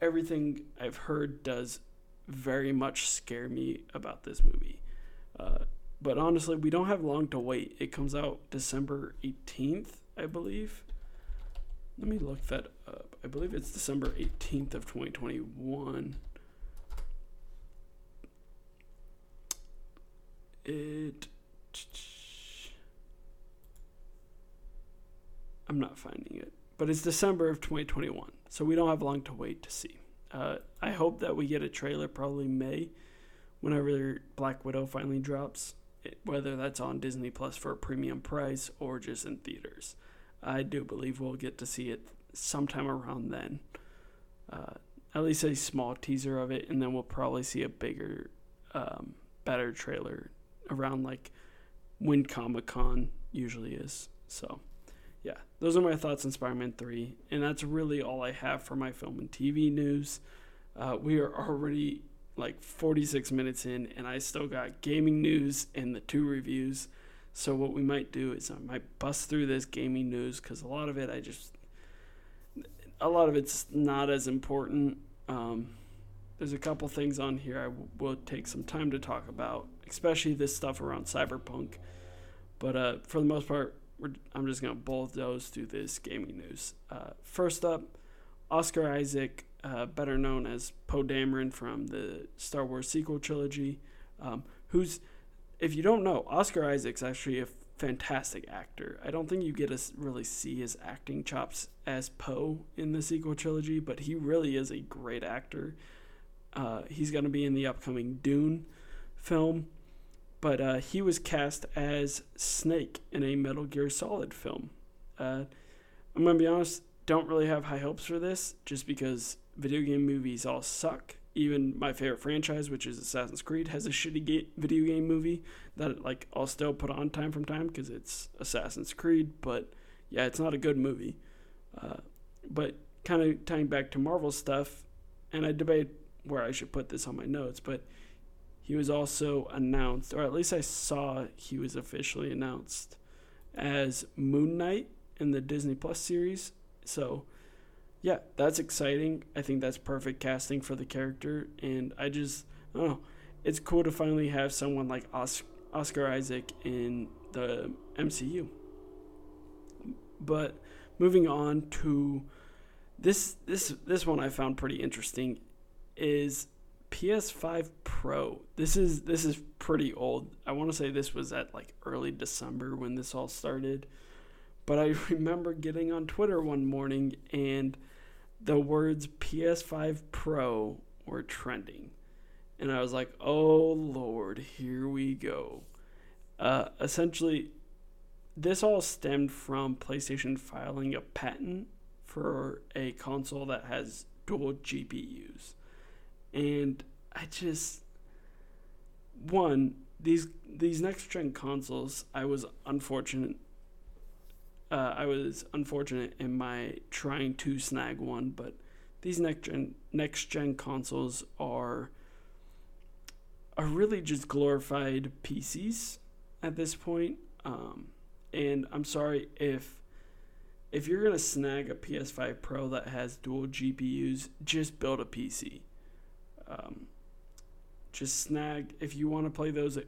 everything I've heard does very much scare me about this movie. But honestly, we don't have long to wait. It comes out December 18th, I believe. Let me look that up. I believe it's December 18th of 2021. I'm not finding it, but it's December of 2021, so we don't have long to wait to see. I hope that we get a trailer probably May, whenever Black Widow finally drops, whether that's on Disney Plus for a premium price or just in theaters. I do believe we'll get to see it sometime around then. At least a small teaser of it, and then we'll probably see a bigger, better trailer around like when Comic-Con usually is. So yeah, those are my thoughts on Spider-Man 3, and that's really all I have for my film and TV news. We are already like 46 minutes in, and I still got gaming news and the two reviews. So what we might do is I might bust through this gaming news, because a lot of it's not as important. There's a couple things on here I will take some time to talk about, especially this stuff around Cyberpunk. But for the most part, I'm just going to bulldoze through this gaming news. First up, Oscar Isaac, better known as Poe Dameron from the Star Wars sequel trilogy, who's... If you don't know, Oscar Isaac's actually a fantastic actor. I don't think you get to really see his acting chops as Poe in the sequel trilogy, but he really is a great actor. He's going to be in the upcoming Dune film, but he was cast as Snake in a Metal Gear Solid film. I'm going to be honest, don't really have high hopes for this, just because video game movies all suck. Even my favorite franchise, which is Assassin's Creed, has a shitty video game movie that like I'll still put on time from time because it's Assassin's Creed. But yeah, it's not a good movie. But kind of tying back to Marvel stuff, and I debate where I should put this on my notes, but he was also announced, or at least I saw he was officially announced as Moon Knight in the Disney Plus series. So yeah, that's exciting. I think that's perfect casting for the character, and I don't know. It's cool to finally have someone like Oscar Isaac in the MCU. But moving on to this one I found pretty interesting is PS5 Pro. This is pretty old. I want to say this was at like early December when this all started. But I remember getting on Twitter one morning and the words PS5 Pro were trending. And I was like, oh, Lord, here we go. Essentially, this all stemmed from PlayStation filing a patent for a console that has dual GPUs. And I just... One, these next-gen consoles, I was unfortunate in my trying to snag one, but these next gen consoles are really just glorified PCs at this point. And I'm sorry if you're gonna snag a PS5 Pro that has dual GPUs, just build a PC. Just snag, if you want to play those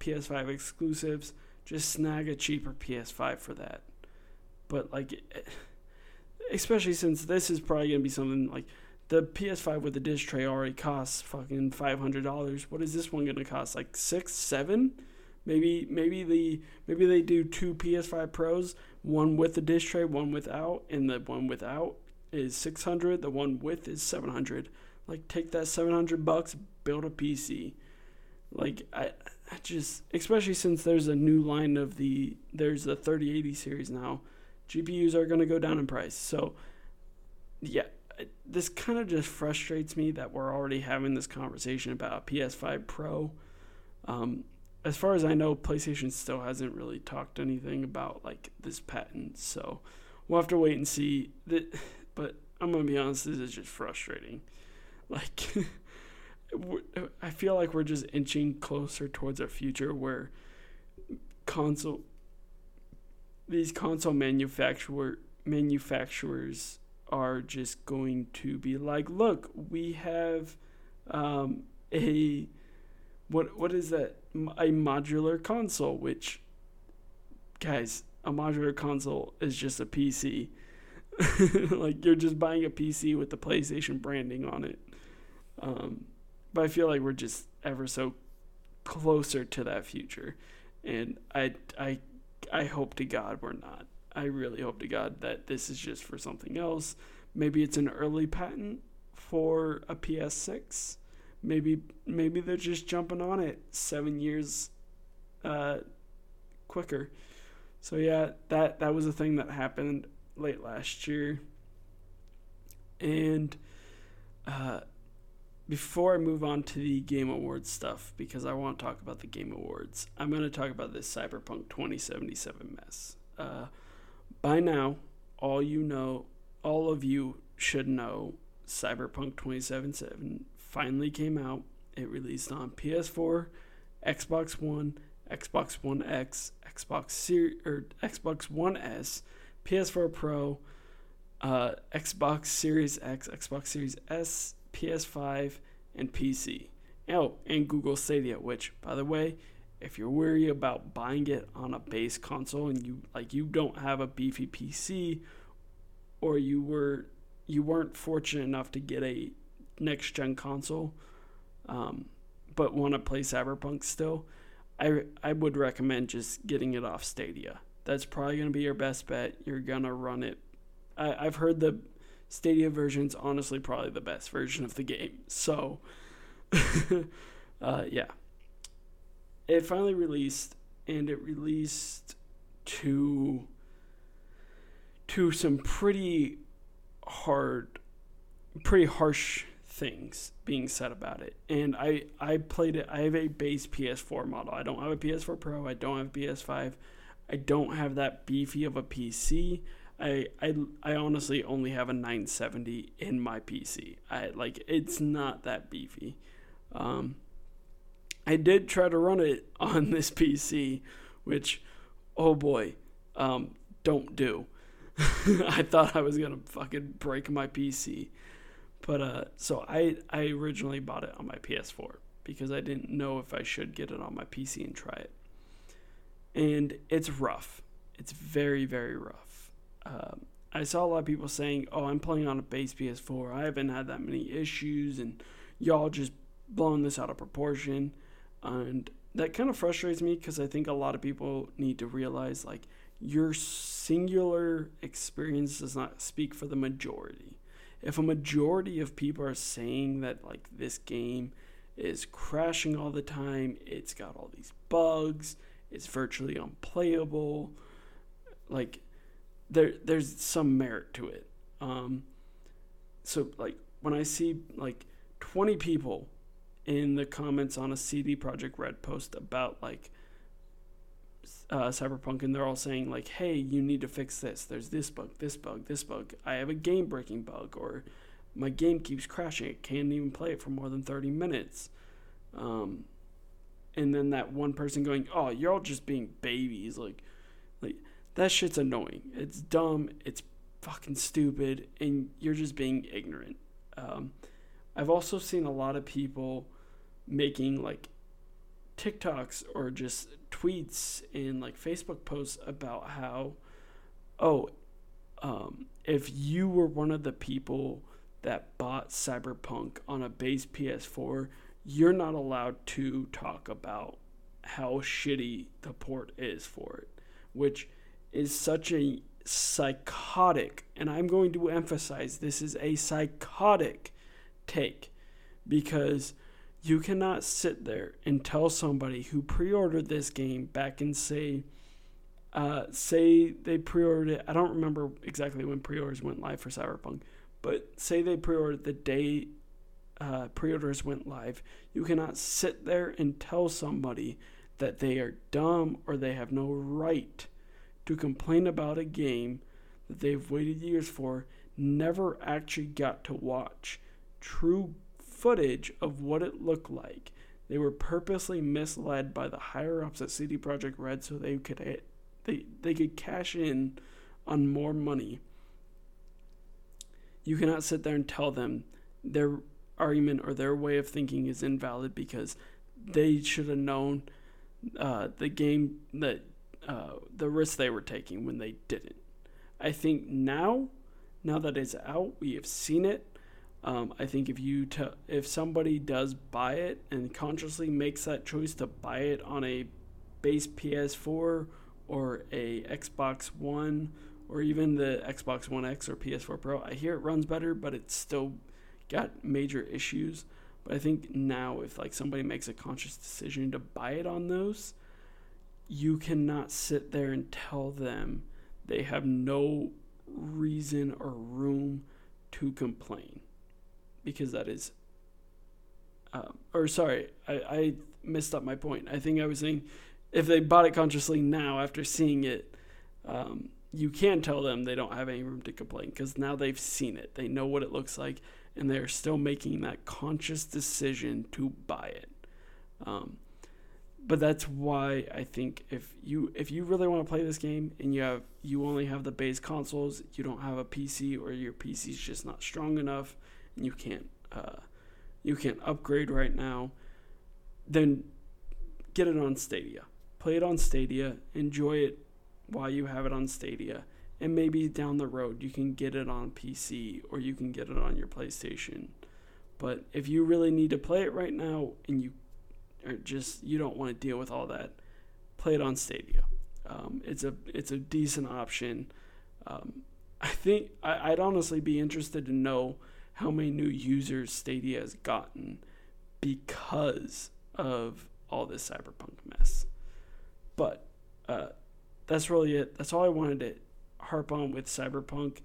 PS5 exclusives, just snag a cheaper PS5 for that. But, like, especially since this is probably going to be something, like, The PS5 with the dish tray already costs fucking $500. What is this one gonna cost? Like $600, $700? Maybe they do two PS5 Pros, one with the dish tray, one without, and the one without is $600. The one with is $700. Like, take that $700, build a PC. Like, I just, especially since there's a new line of there's the 3080 series now. GPUs are gonna go down in price, so yeah. This kind of just frustrates me that we're already having this conversation about a PS5 Pro. As far as I know, PlayStation still hasn't really talked anything about like this patent, so we'll have to wait and see. But I'm gonna be honest, this is just frustrating. Like, I feel like we're just inching closer towards a future where console manufacturers are just going to be like, look, we have a modular console, which, guys, a modular console is just a PC. Like, you're just buying a PC with the PlayStation branding on it. But I feel like we're just ever so closer to that future, and I hope to God we're not. I really hope to God that this is just for something else. Maybe it's an early patent for a PS6. Maybe they're just jumping on it 7 years quicker. So yeah, that was a thing that happened late last year. And before I move on to the Game Awards stuff, because I want to talk about the Game Awards, I'm going to talk about this Cyberpunk 2077 mess. By now, all of you should know Cyberpunk 2077 finally came out. It released on PS4, Xbox One, Xbox One X, Xbox One S, PS4 Pro, Xbox Series X, Xbox Series S, PS5, and PC. Oh, and Google Stadia, which, by the way, if you're worried about buying it on a base console and you don't have a beefy PC, or you weren't fortunate enough to get a next gen console, but want to play Cyberpunk still, I would recommend just getting it off Stadia. That's probably gonna be your best bet. You're gonna run it. I've heard the Stadia version's honestly probably the best version of the game. So, yeah. It finally released, and it released to some pretty harsh things being said about it. And I played it. I have a base PS4 model. I don't have a PS4 Pro. I don't have a PS5. I don't have that beefy of a PC. I honestly only have a 970 in my PC. It's not that beefy. I did try to run it on this PC, which, oh boy, don't do. I thought I was going to fucking break my PC. But, so I originally bought it on my PS4 because I didn't know if I should get it on my PC and try it. And it's rough. It's very, very rough. I saw a lot of people saying, oh, I'm playing on a base PS4. I haven't had that many issues, and y'all just blowing this out of proportion. And that kind of frustrates me, because I think a lot of people need to realize, like, your singular experience does not speak for the majority. If a majority of people are saying that, like, this game is crashing all the time, it's got all these bugs, it's virtually unplayable, like, there's some merit to it. So, like, when I see, like, 20 people in the comments on a CD Projekt Red post about, like, Cyberpunk, and they're all saying, like, hey, you need to fix this. There's this bug, this bug, this bug. I have a game-breaking bug, or my game keeps crashing. It can't even play it for more than 30 minutes. And then that one person going, oh, you're all just being babies. Like that shit's annoying. It's dumb. It's fucking stupid. And you're just being ignorant. I've also seen a lot of people making, like, TikToks or just tweets and, like, Facebook posts about how, if you were one of the people that bought Cyberpunk on a base PS4, you're not allowed to talk about how shitty the port is for it, which is such a psychotic, and I'm going to emphasize this is a psychotic take, because you cannot sit there and tell somebody who pre-ordered this game back and say they pre-ordered it. I don't remember exactly when pre-orders went live for Cyberpunk, but say they pre-ordered the day pre-orders went live. You cannot sit there and tell somebody that they are dumb or they have no right to complain about a game that they've waited years for, never actually got to watch true footage of what it looked like. They were purposely misled by the higher-ups at CD Projekt Red so they could cash in on more money. You cannot sit there and tell them their argument or their way of thinking is invalid because they should have known the game that the risks they were taking when they didn't. I think now that it's out, we have seen it. I think if somebody does buy it and consciously makes that choice to buy it on a base PS4 or a Xbox One or even the Xbox One X or PS4 Pro, I hear it runs better, but it's still got major issues. But I think now if like somebody makes a conscious decision to buy it on those, you cannot sit there and tell them they have no reason or room to complain, because that is I messed up my point. I think I was saying if they bought it consciously now after seeing it, you can tell them they don't have any room to complain because now they've seen it. They know what it looks like, and they're still making that conscious decision to buy it. But that's why I think if you really want to play this game and you only have the base consoles, you don't have a PC or your PC's just not strong enough and you can't upgrade right now, then get it on Stadia. Play it on Stadia, enjoy it while you have it on Stadia, and maybe down the road you can get it on PC or you can get it on your PlayStation. But if you really need to play it right now and you don't want to deal with all that, play it on Stadia. It's a decent option. I think I'd honestly be interested to know how many new users Stadia has gotten because of all this Cyberpunk mess. But that's really it. That's all I wanted to harp on with Cyberpunk,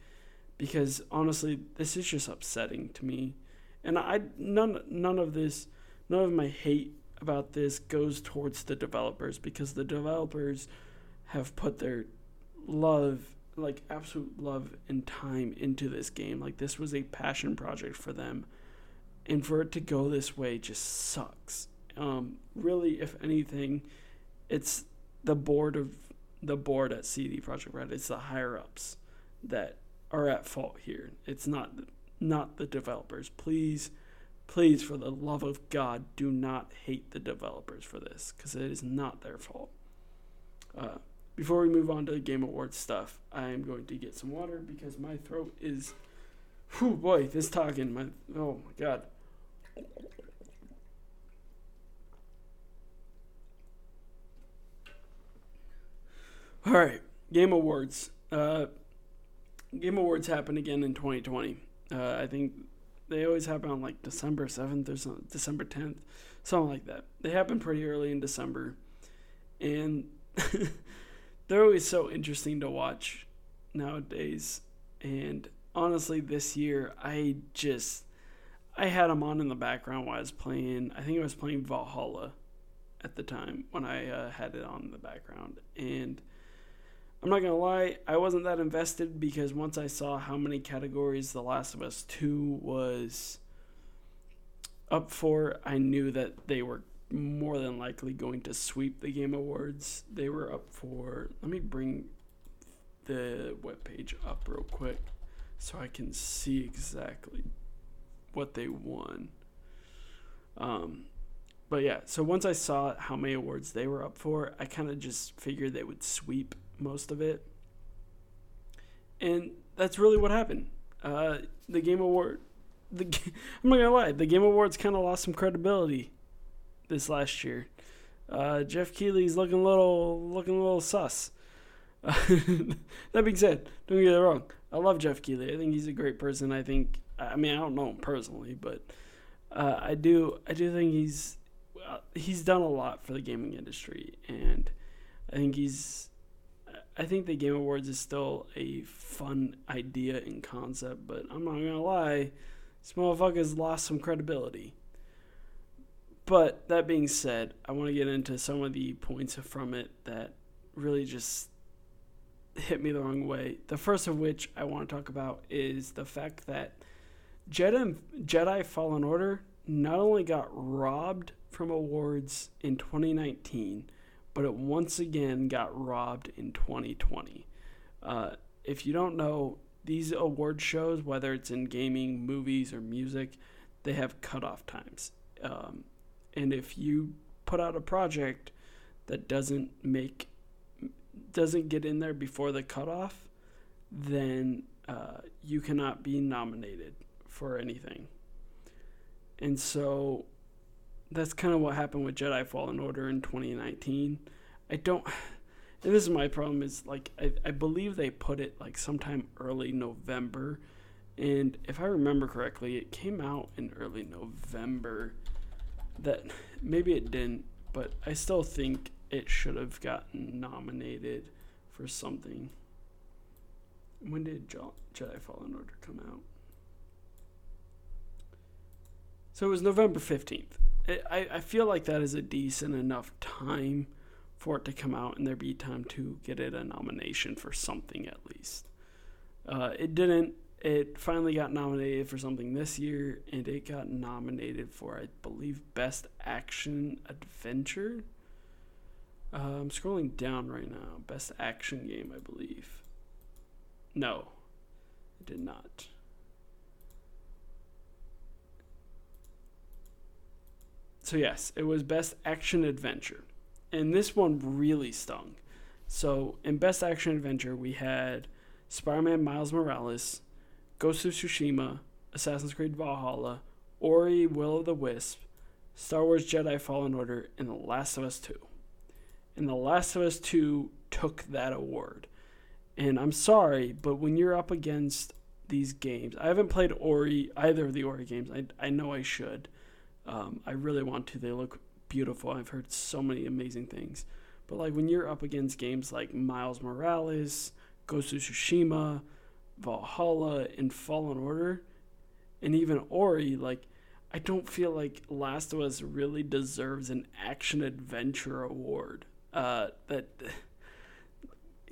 because honestly, this is just upsetting to me. And none of my hate about this goes towards the developers, because the developers have put their absolute love and time into this game. Like, this was a passion project for them, and for it to go this way just sucks. Really, if anything, it's the board at CD Projekt Red. It's the higher ups that are at fault here. It's not the developers. Please, for the love of God, do not hate the developers for this, because it is not their fault. Before we move on to the Game Awards stuff, I am going to get some water because my throat is... Whew, boy, this talking. Oh, my God. All right, Game Awards. Game Awards happen again in 2020. I think... They always happen on like December 7th or something, December 10th, something like that. They happen pretty early in December, and they're always so interesting to watch nowadays. And honestly, this year I had them on in the background while I was playing. I think I was playing Valhalla at the time when I had it on in the background, and I'm not going to lie, I wasn't that invested, because once I saw how many categories The Last of Us 2 was up for, I knew that they were more than likely going to sweep the Game Awards. They were up for... Let me bring the webpage up real quick so I can see exactly what they won. But yeah, so once I saw how many awards they were up for, I kind of just figured they would sweep most of it, and that's really what happened. The Game Award I'm not gonna lie, the Game Awards kind of lost some credibility this last year. Jeff Keighley's looking a little sus. That being said, don't get it wrong. I love Jeff Keighley. I think he's a great person. I don't know him personally, but I do think he's done a lot for the gaming industry, and I think the Game Awards is still a fun idea and concept, but I'm not gonna lie, this motherfucker's lost some credibility. But that being said, I want to get into some of the points from it that really just hit me the wrong way. The first of which I want to talk about is the fact that Jedi Fallen Order not only got robbed from awards in 2019, but it once again got robbed in 2020. If you don't know, these award shows, whether it's in gaming, movies, or music, they have cutoff times. And if you put out a project that doesn't get in there before the cutoff, then you cannot be nominated for anything. And so that's kind of what happened with Jedi Fallen Order in 2019. And this is my problem, is like I believe they put it like sometime early November, and if I remember correctly, it came out in early November. That maybe it didn't, but I still think it should have gotten nominated for something. When did Jedi Fallen Order come out? So it was November 15th. I feel like that is a decent enough time for it to come out and there be time to get it a nomination for something at least. It didn't. It finally got nominated for something this year, and it got nominated for, I believe, Best Action Adventure. I'm scrolling down right now. Best Action Game, I believe. No, it did not. So yes, it was Best Action Adventure. And this one really stung. So in Best Action Adventure, we had Spider-Man Miles Morales, Ghost of Tsushima, Assassin's Creed Valhalla, Ori, Will of the Wisp, Star Wars Jedi Fallen Order, and The Last of Us 2. And The Last of Us 2 took that award. And I'm sorry, but when you're up against these games, I haven't played Ori, either of the Ori games. I know I should. I really want to. They look beautiful. I've heard so many amazing things. But like when you're up against games like Miles Morales, Ghost of Tsushima, Valhalla, and Fallen Order, and even Ori, like, I don't feel like Last of Us really deserves an action adventure award. That,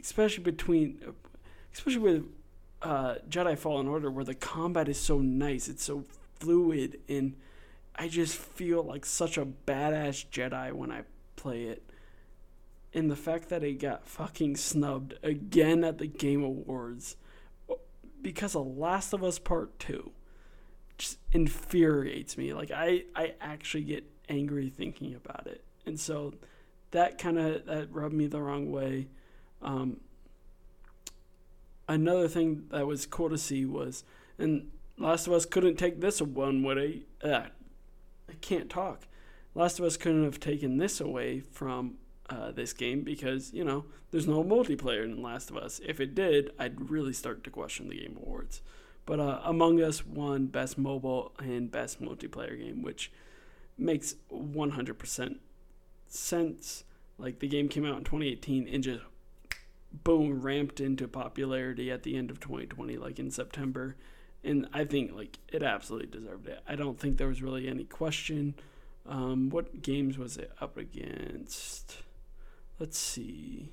especially with Jedi Fallen Order, where the combat is so nice, it's so fluid, and I just feel like such a badass Jedi when I play it. And the fact that it got fucking snubbed again at the Game Awards because of Last of Us Part 2 just infuriates me. Like, I actually get angry thinking about it. And so that rubbed me the wrong way. Another thing that was cool to see was, and Last of Us couldn't take this one, would it? I can't talk. Last of Us couldn't have taken this away from this game because, you know, there's no multiplayer in Last of Us. If it did, I'd really start to question the Game Awards. But Among Us won Best Mobile and Best Multiplayer Game, which makes 100% sense. Like, the game came out in 2018 and just, boom, ramped into popularity at the end of 2020, like in September. And I think, like, it absolutely deserved it. I don't think there was really any question. What games was it up against? Let's see.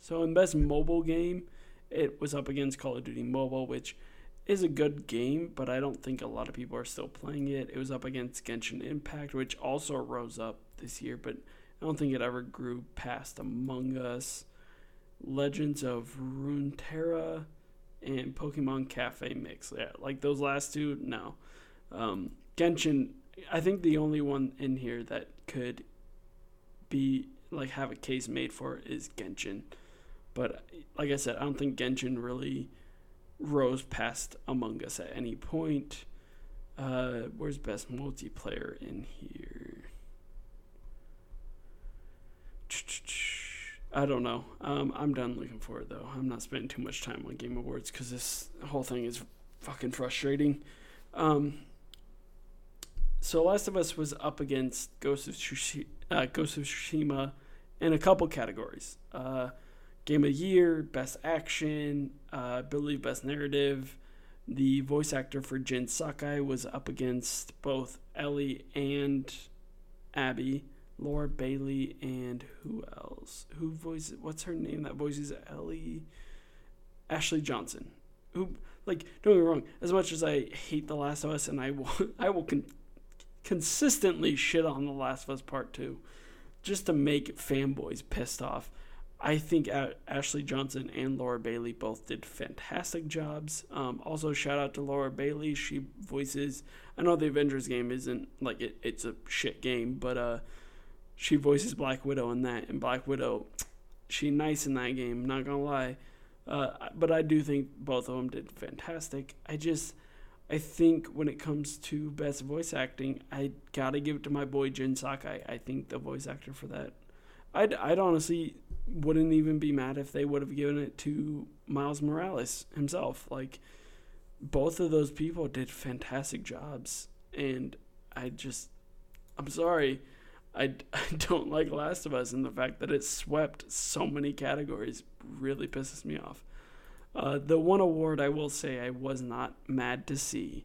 So in Best Mobile Game, it was up against Call of Duty Mobile, which is a good game, but I don't think a lot of people are still playing it. It was up against Genshin Impact, which also rose up this year, but I don't think it ever grew past Among Us, Legends of Runeterra, and Pokemon Cafe Mix. Yeah, like those last two, no. Genshin, I think the only one in here that could be like have a case made for it is Genshin, but like I said, I don't think Genshin really rose past Among Us at any point. Where's best multiplayer in here? I don't know. I'm done looking for it, though. I'm not spending too much time on Game Awards because this whole thing is fucking frustrating. So Last of Us was up against Ghost of Tsushima in a couple categories. Game of the Year, Best Action, I believe Best Narrative. The voice actor for Jin Sakai was up against both Ellie and Abby. Laura Bailey and who else? Who voices? What's her name that voices Ellie? Ashley Johnson. Who? Like, don't get me wrong. As much as I hate The Last of Us, and I will consistently shit on The Last of Us Part 2, just to make fanboys pissed off. I think Ashley Johnson and Laura Bailey both did fantastic jobs. Also, shout out to Laura Bailey. She voices... I know the Avengers game isn't... Like, it's a shit game, but she voices Black Widow in that. And Black Widow, she nice in that game, not gonna lie. But I do think both of them did fantastic. I think when it comes to best voice acting, I gotta give it to my boy Jin Sakai. I think the voice actor for that... I'd honestly... wouldn't even be mad if they would have given it to Miles Morales himself. Like, both of those people did fantastic jobs, and I don't like Last of Us, and the fact that it swept so many categories really pisses me off. The one award I will say I was not mad to see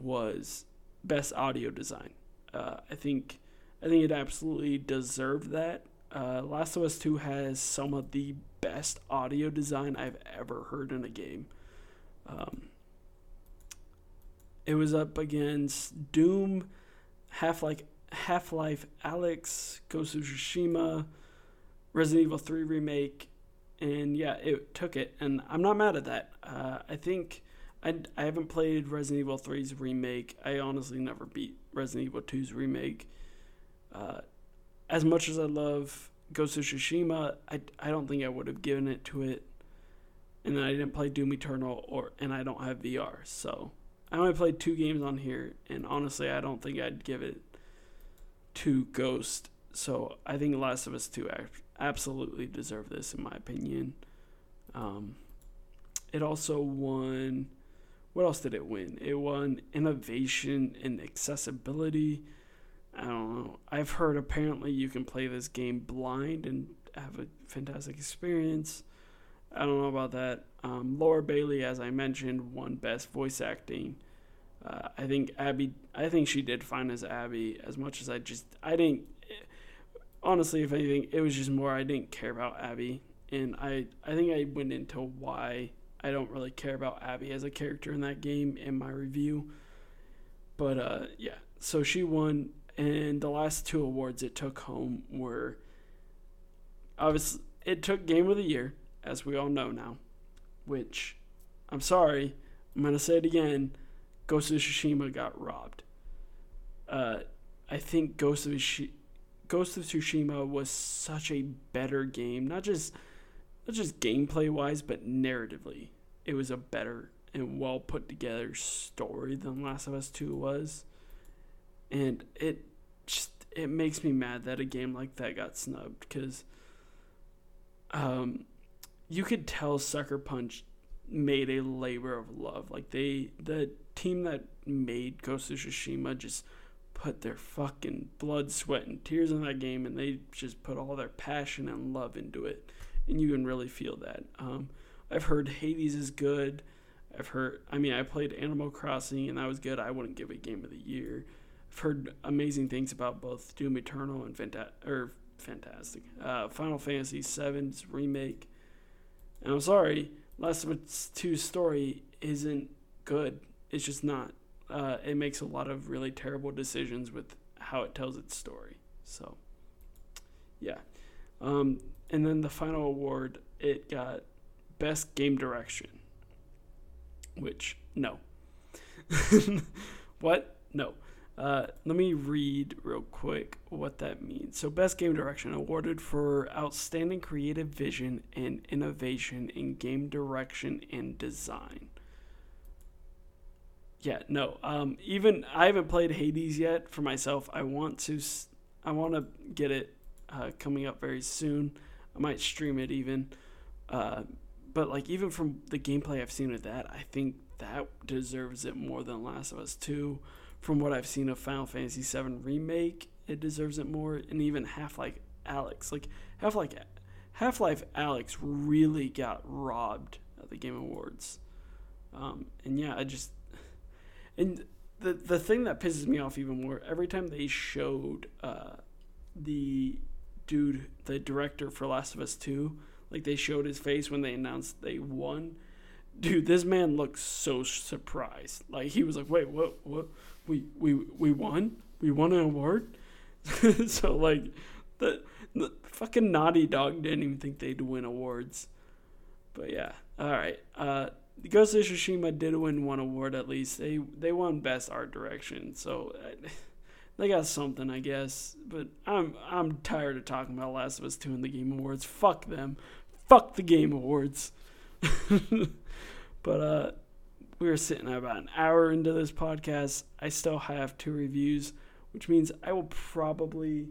was Best Audio Design. I think it absolutely deserved that. Last of Us 2 has some of the best audio design I've ever heard in a game. It was up against Doom, Half-Life Alyx, Ghost of Tsushima, Resident Evil 3 Remake, and yeah, it took it, and I'm not mad at that. I think I haven't played Resident Evil 3's Remake. I honestly never beat Resident Evil 2's Remake. As much as I love Ghost of Tsushima, I don't think I would have given it to it. And then I didn't play Doom Eternal, and I don't have VR. So I only played 2 games on here, and honestly, I don't think I'd give it to Ghost. So I think Last of Us 2 absolutely deserved this, in my opinion. It also won... What else did it win? It won Innovation and Accessibility... I don't know. I've heard apparently you can play this game blind and have a fantastic experience. I don't know about that. Laura Bailey, as I mentioned, won Best Voice Acting. I think she did fine as Abby. As much as I didn't. Honestly, if anything, it was just more I didn't care about Abby, and I think I went into why I don't really care about Abby as a character in that game in my review. But yeah, so she won. And the last 2 awards it took home were, obviously, it took Game of the Year, as we all know now, which, I'm sorry, I'm going to say it again, Ghost of Tsushima got robbed. I think Ghost of Tsushima was such a better game, not just gameplay-wise, but narratively. It was a better and well-put-together story than Last of Us 2 was. And it makes me mad that a game like that got snubbed because you could tell Sucker Punch made a labor of love. Like, the team that made Ghost of Tsushima just put their fucking blood, sweat, and tears in that game, and they just put all their passion and love into it. And you can really feel that. I've heard Hades is good. I played Animal Crossing, and that was good. I wouldn't give it Game of the Year. I've heard amazing things about both Doom Eternal and Final Fantasy VII's remake. And I'm sorry, Last of Us 2's story isn't good. It's just not. It makes a lot of really terrible decisions with how it tells its story. So, yeah. And then the final award, it got Best Game Direction. Which, no. What? No. Let me read real quick what that means. So, Best Game Direction awarded for outstanding creative vision and innovation in game direction and design. Yeah, no. Even I haven't played Hades yet for myself. I want to get it coming up very soon. I might stream it even. But like even from the gameplay I've seen of that, I think that deserves it more than Last of Us 2. From what I've seen of Final Fantasy VII Remake, it deserves it more. And even Half-Life Alyx really got robbed at the Game Awards. And the thing that pisses me off even more, every time they showed the director for Last of Us 2, like they showed his face when they announced they won. Dude, this man looked so surprised. Like he was like, "Wait, what? We won? We won an award?" So like the fucking Naughty Dog didn't even think they'd win awards. But yeah, all right. Ghost of Tsushima did win one award at least. They won Best Art Direction, so they got something, I guess. But I'm tired of talking about Last of Us 2 in the Game Awards. Fuck them. Fuck the Game Awards. But we're sitting at about an hour into this podcast. I still have 2 reviews, which means I will probably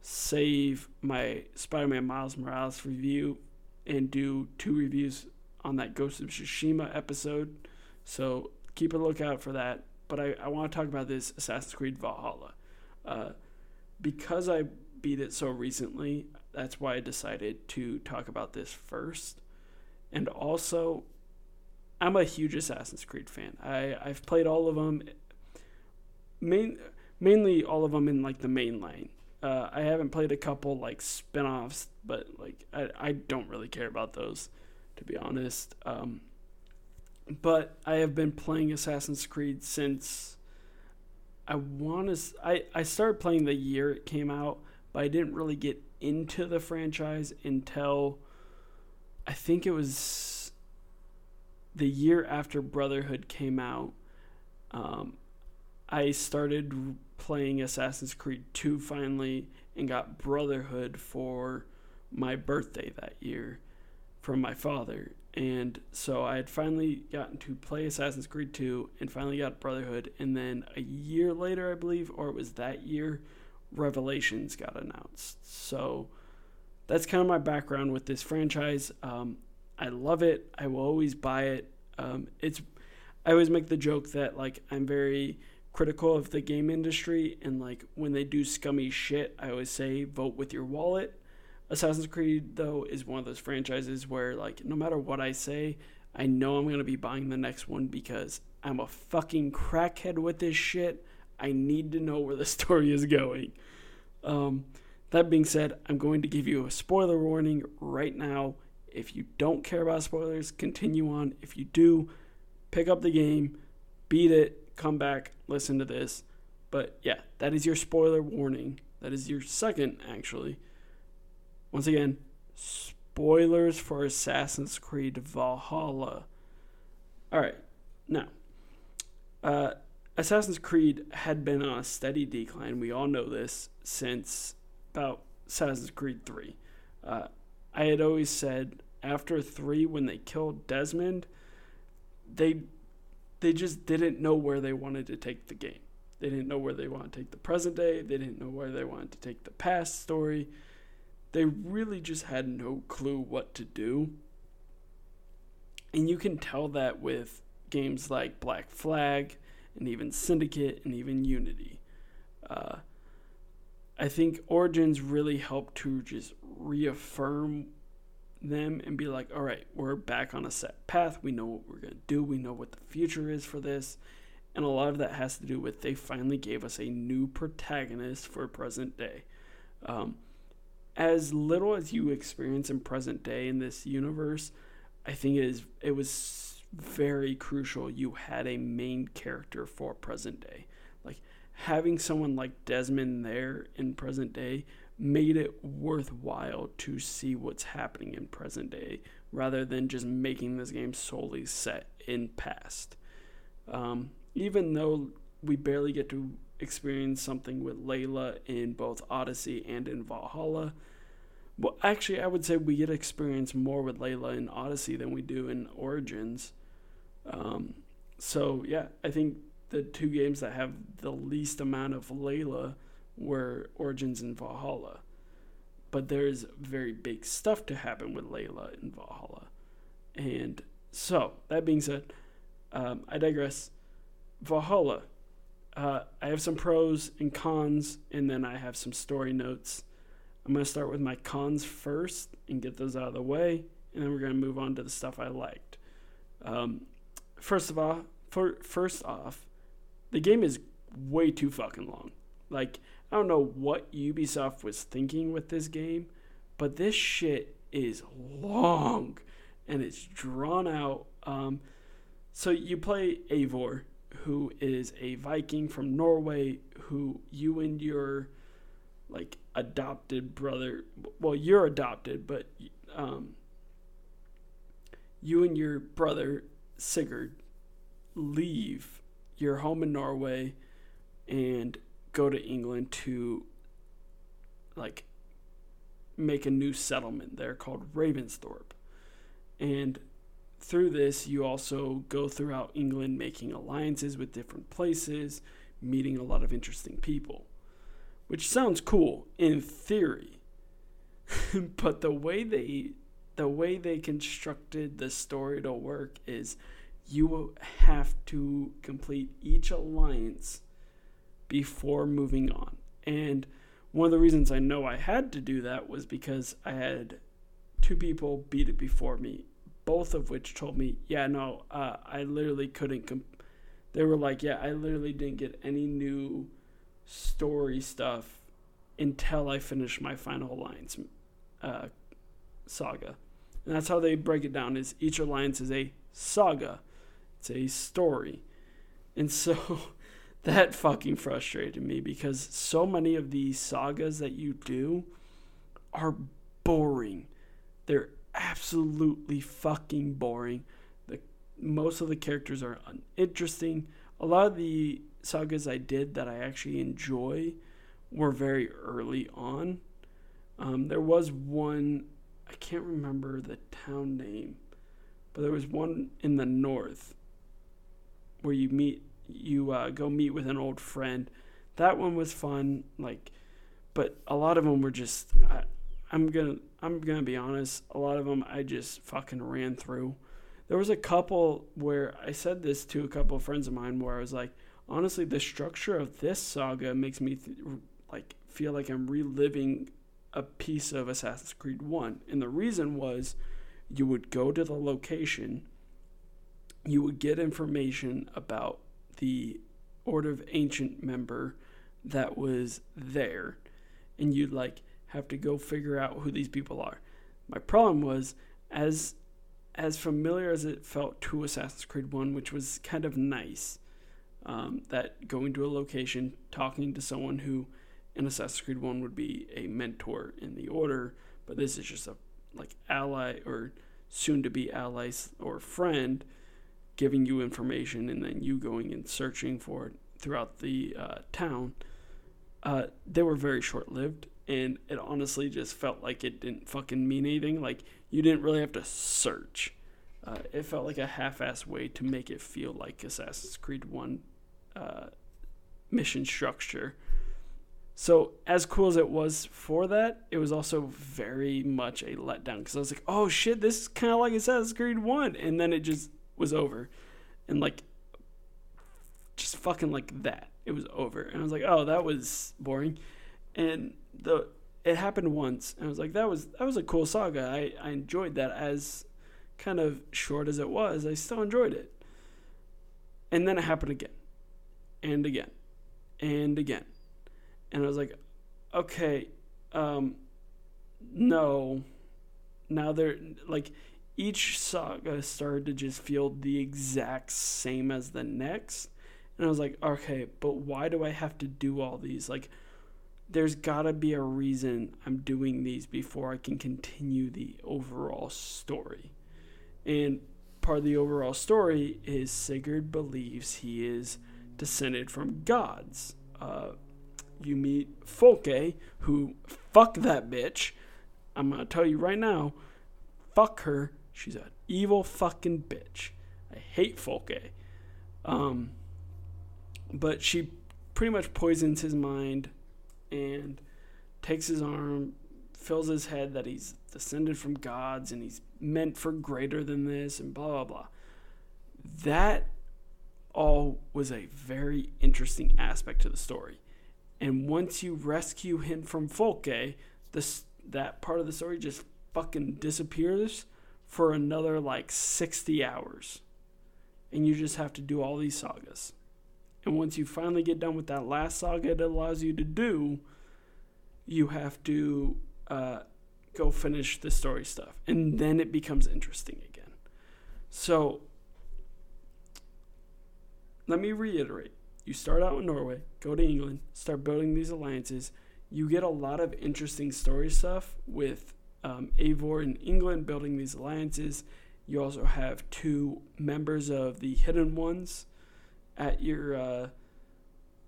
save my Spider-Man Miles Morales review and do 2 reviews on that Ghost of Tsushima episode, so keep a lookout for that. But I want to talk about this Assassin's Creed Valhalla. Because I beat it so recently, that's why I decided to talk about this first. And also, I'm a huge Assassin's Creed fan. I've played all of them, mainly all of them in like the main line. I haven't played a couple like spin-offs, but like I don't really care about those, to be honest. But I have been playing Assassin's Creed since I started playing the year it came out, but I didn't really get into the franchise until I think it was the year after Brotherhood came out. I started playing Assassin's Creed 2 finally and got Brotherhood for my birthday that year from my father, and so I had finally gotten to play Assassin's Creed 2 and finally got Brotherhood, and then a year later, I believe, or it was that year, Revelations got announced. So that's kind of my background with this franchise. I love it. I will always buy it. I always make the joke that like I'm very critical of the game industry, and like when they do scummy shit, I always say vote with your wallet. Assassin's Creed, though, is one of those franchises where, like, no matter what I say, I know I'm going to be buying the next one because I'm a fucking crackhead with this shit. I need to know where the story is going. That being said, I'm going to give you a spoiler warning right now. If you don't care about spoilers, continue on. If you do, pick up the game, beat it, come back, listen to this. But, yeah, that is your spoiler warning. That is your second, actually. Once again, spoilers for Assassin's Creed Valhalla. Alright, now, Assassin's Creed had been on a steady decline, we all know this, since about Assassin's Creed 3. I had always said, after 3, when they killed Desmond, they just didn't know where they wanted to take the game. They didn't know where they wanted to take the present day, they didn't know where they wanted to take the past story. They really just had no clue what to do. And you can tell that with games like Black Flag and even Syndicate and even Unity. I think Origins really helped to just reaffirm them and be like, all right, we're back on a set path. We know what we're going to do. We know what the future is for this. And a lot of that has to do with they finally gave us a new protagonist for present day. As little as you experience in present day in this universe, I think it was very crucial you had a main character for present day. Like, having someone like Desmond there in present day made it worthwhile to see what's happening in present day, rather than just making this game solely set in past. Even though we barely get to experience something with Layla in both Odyssey and in Valhalla. Well, actually, I would say we get to experience more with Layla in Odyssey than we do in Origins. So yeah, I think the two games that have the least amount of Layla were Origins and Valhalla. But there's very big stuff to happen with Layla in Valhalla. And so, that being said, I digress. Valhalla. I have some pros and cons, and then I have some story notes. I'm going to start with my cons first and get those out of the way, and then we're going to move on to the stuff I liked. First off, the game is way too fucking long. Like, I don't know what Ubisoft was thinking with this game, but this shit is long and it's drawn out. So you play Eivor, who is a Viking from Norway, who you and your like adopted brother, well, you're adopted, but you and your brother Sigurd leave your home in Norway and go to England to like make a new settlement there called Ravensthorpe. And through this, you also go throughout England making alliances with different places, meeting a lot of interesting people, which sounds cool in theory. But the way they constructed the story to work is you have to complete each alliance before moving on. And one of the reasons I know I had to do that was because I had two people beat it before me, both of which told me, I literally couldn't. They were like, yeah, I literally didn't get any new story stuff until I finished my final alliance saga. And that's how they break it down, is each alliance is a saga. It's a story. And so... that fucking frustrated me because so many of these sagas that you do are boring. They're absolutely fucking boring. Most of the characters are uninteresting. A lot of the sagas I did that I actually enjoy were very early on. There was one, I can't remember the town name, but there was one in the north where you go meet with an old friend. That one was fun, but a lot of them were just, I'm gonna be honest, a lot of them I just fucking ran through. There was a couple where I said this to a couple of friends of mine where I was like, honestly, the structure of this saga makes me feel like I'm reliving a piece of Assassin's Creed 1. And the reason was, you would go to the location, you would get information about the Order of Ancient member that was there, and you'd have to go figure out who these people are. My problem was, as familiar as it felt to Assassin's Creed 1, which was kind of nice, that going to a location, talking to someone who in Assassin's Creed 1 would be a mentor in the Order, but this is just a ally or soon to be allies or friend giving you information, and then you going and searching for it throughout the town. They were very short-lived, and it honestly just felt like it didn't fucking mean anything. You didn't really have to search. It felt like a half-assed way to make it feel like Assassin's Creed 1 mission structure. So, as cool as it was for that, it was also very much a letdown, because I was like, oh shit, this is kind of like Assassin's Creed 1, and then it just was over, and just fucking like that, it was over, and I was like, oh, that was boring. And it happened once, and I was like, that was a cool saga. I enjoyed that. As kind of short as it was, I still enjoyed it. And then it happened again and again and again, and I was like, okay, no, now they're each saga started to just feel the exact same as the next. And I was like, okay, but why do I have to do all these? There's got to be a reason I'm doing these before I can continue the overall story. And part of the overall story is Sigurd believes he is descended from gods. You meet Folke, who, fuck that bitch. I'm going to tell you right now, fuck her. She's an evil fucking bitch. I hate Folke. But she pretty much poisons his mind and takes his arm, fills his head that he's descended from gods and he's meant for greater than this and blah, blah, blah. That all was a very interesting aspect to the story. And once you rescue him from Folke, that part of the story just fucking disappears for another like 60 hours. And you just have to do all these sagas. And once you finally get done with that last saga it allows you to do, you have to go finish the story stuff. And then it becomes interesting again. So let me reiterate. You start out in Norway, go to England, start building these alliances. You get a lot of interesting story stuff with Eivor in England building these alliances. You also have two members of the Hidden Ones at your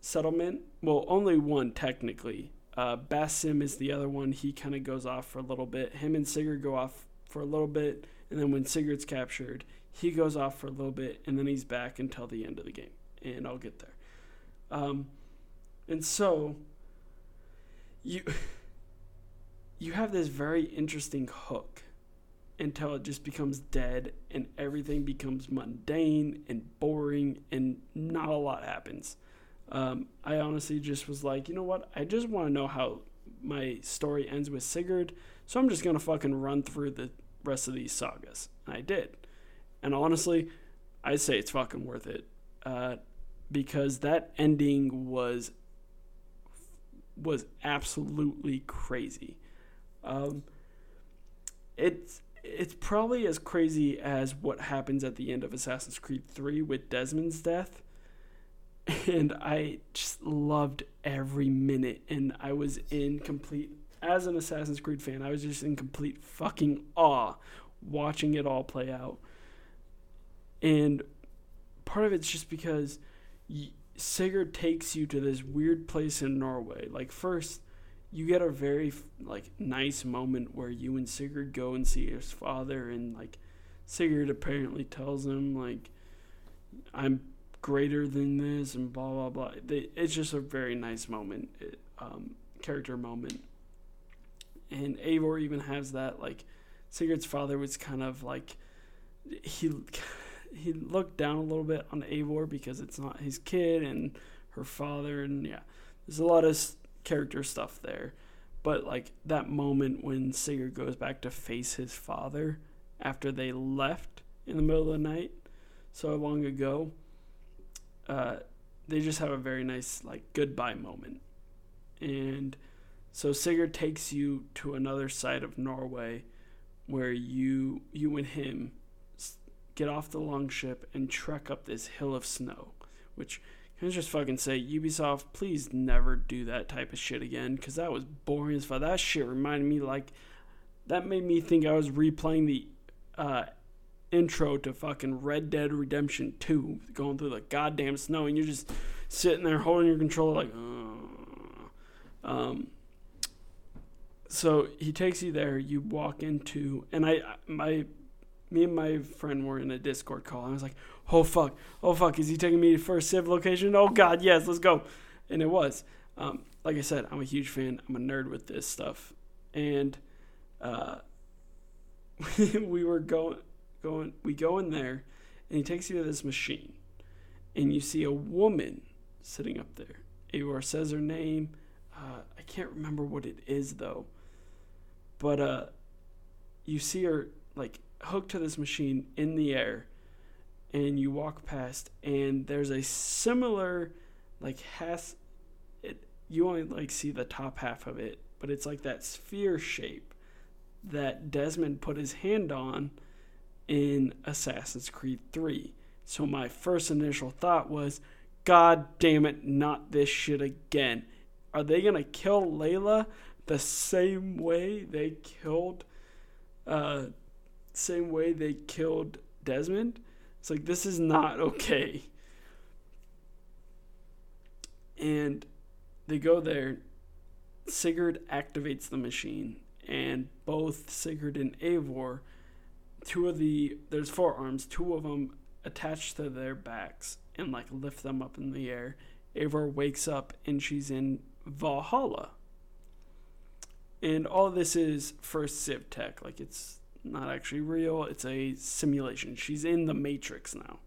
settlement. Well, only one technically. Basim is the other one. He kind of goes off for a little bit. Him and Sigurd go off for a little bit. And then when Sigurd's captured, he goes off for a little bit. And then he's back until the end of the game. And I'll get there. And so you have this very interesting hook until it just becomes dead and everything becomes mundane and boring and not a lot happens. I honestly just was like, you know what? I just want to know how my story ends with Sigurd, so I'm just going to fucking run through the rest of these sagas. And I did. And honestly, I'd say it's fucking worth it because that ending was absolutely crazy. It's probably as crazy as what happens at the end of Assassin's Creed 3 with Desmond's death. And I just loved every minute. And I was in complete, as an Assassin's Creed fan, I was just in complete fucking awe watching it all play out. And part of it's just because Sigurd takes you to this weird place in Norway. Like, first, you get a very, like, nice moment where you and Sigurd go and see his father, and, like, Sigurd apparently tells him, like, I'm greater than this, and blah, blah, blah. It's just a very nice moment, character moment. And Eivor even has that, like, Sigurd's father was kind of, like, he looked down a little bit on Eivor because it's not his kid and her father, and, yeah, there's a lot of character stuff there. But like that moment when Sigurd goes back to face his father after they left in the middle of the night so long ago, they just have a very nice like goodbye moment. And so Sigurd takes you to another side of Norway where you and him get off the longship and trek up this hill of snow, which let's just fucking say, Ubisoft, please never do that type of shit again, because that was boring as fuck. That shit reminded me, like, that made me think I was replaying the intro to fucking Red Dead Redemption 2, going through the goddamn snow, and you're just sitting there holding your controller like, So he takes you there, you walk into, and me and my friend were in a Discord call, and I was like, oh fuck, is he taking me to first Civ location? Oh god, yes, let's go. And it was. Like I said, I'm a huge fan. I'm a nerd with this stuff. And we were going. We go in there, and he takes you to this machine, and you see a woman sitting up there. Eivor says her name. I can't remember what it is though. But you see her like hooked to this machine in the air, and you walk past, and there's a similar like you only like see the top half of it, but it's like that sphere shape that Desmond put his hand on in Assassin's Creed 3. So my first initial thought was, god damn it, not this shit again. Are they gonna kill Layla the same way they killed Desmond? It's like, this is not okay. And they go there. Sigurd activates the machine, and both Sigurd and Eivor, there's four arms, two of them attached to their backs and like lift them up in the air. Eivor wakes up and she's in Valhalla. And all this is for Civ Tech. Like, it's not actually real. It's a simulation. She's in the Matrix now.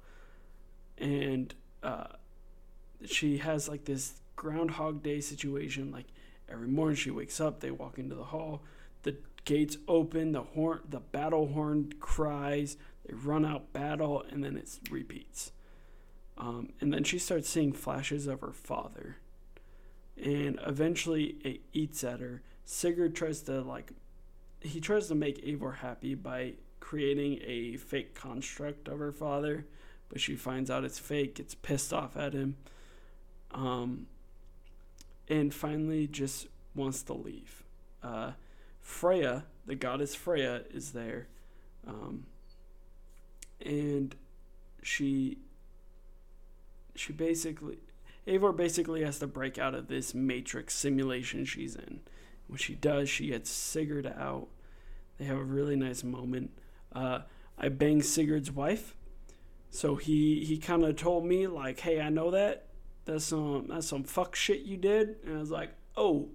And she has like this Groundhog Day situation. Like, every morning she wakes up, they walk into the hall, the gates open, the battle horn cries, they run out battle, and then it repeats. And then she starts seeing flashes of her father. And eventually it eats at her. Sigurd tries to make Eivor happy by creating a fake construct of her father, but she finds out it's fake, gets pissed off at him, and finally just wants to leave. Freya, the goddess Freya, is there, and she basically, Eivor basically has to break out of this Matrix simulation she's in. When she does, she gets Sigurd out. They have a really nice moment. I banged Sigurd's wife. So he kind of told me, like, hey, I know that. That's some fuck shit you did. And I was like, oh,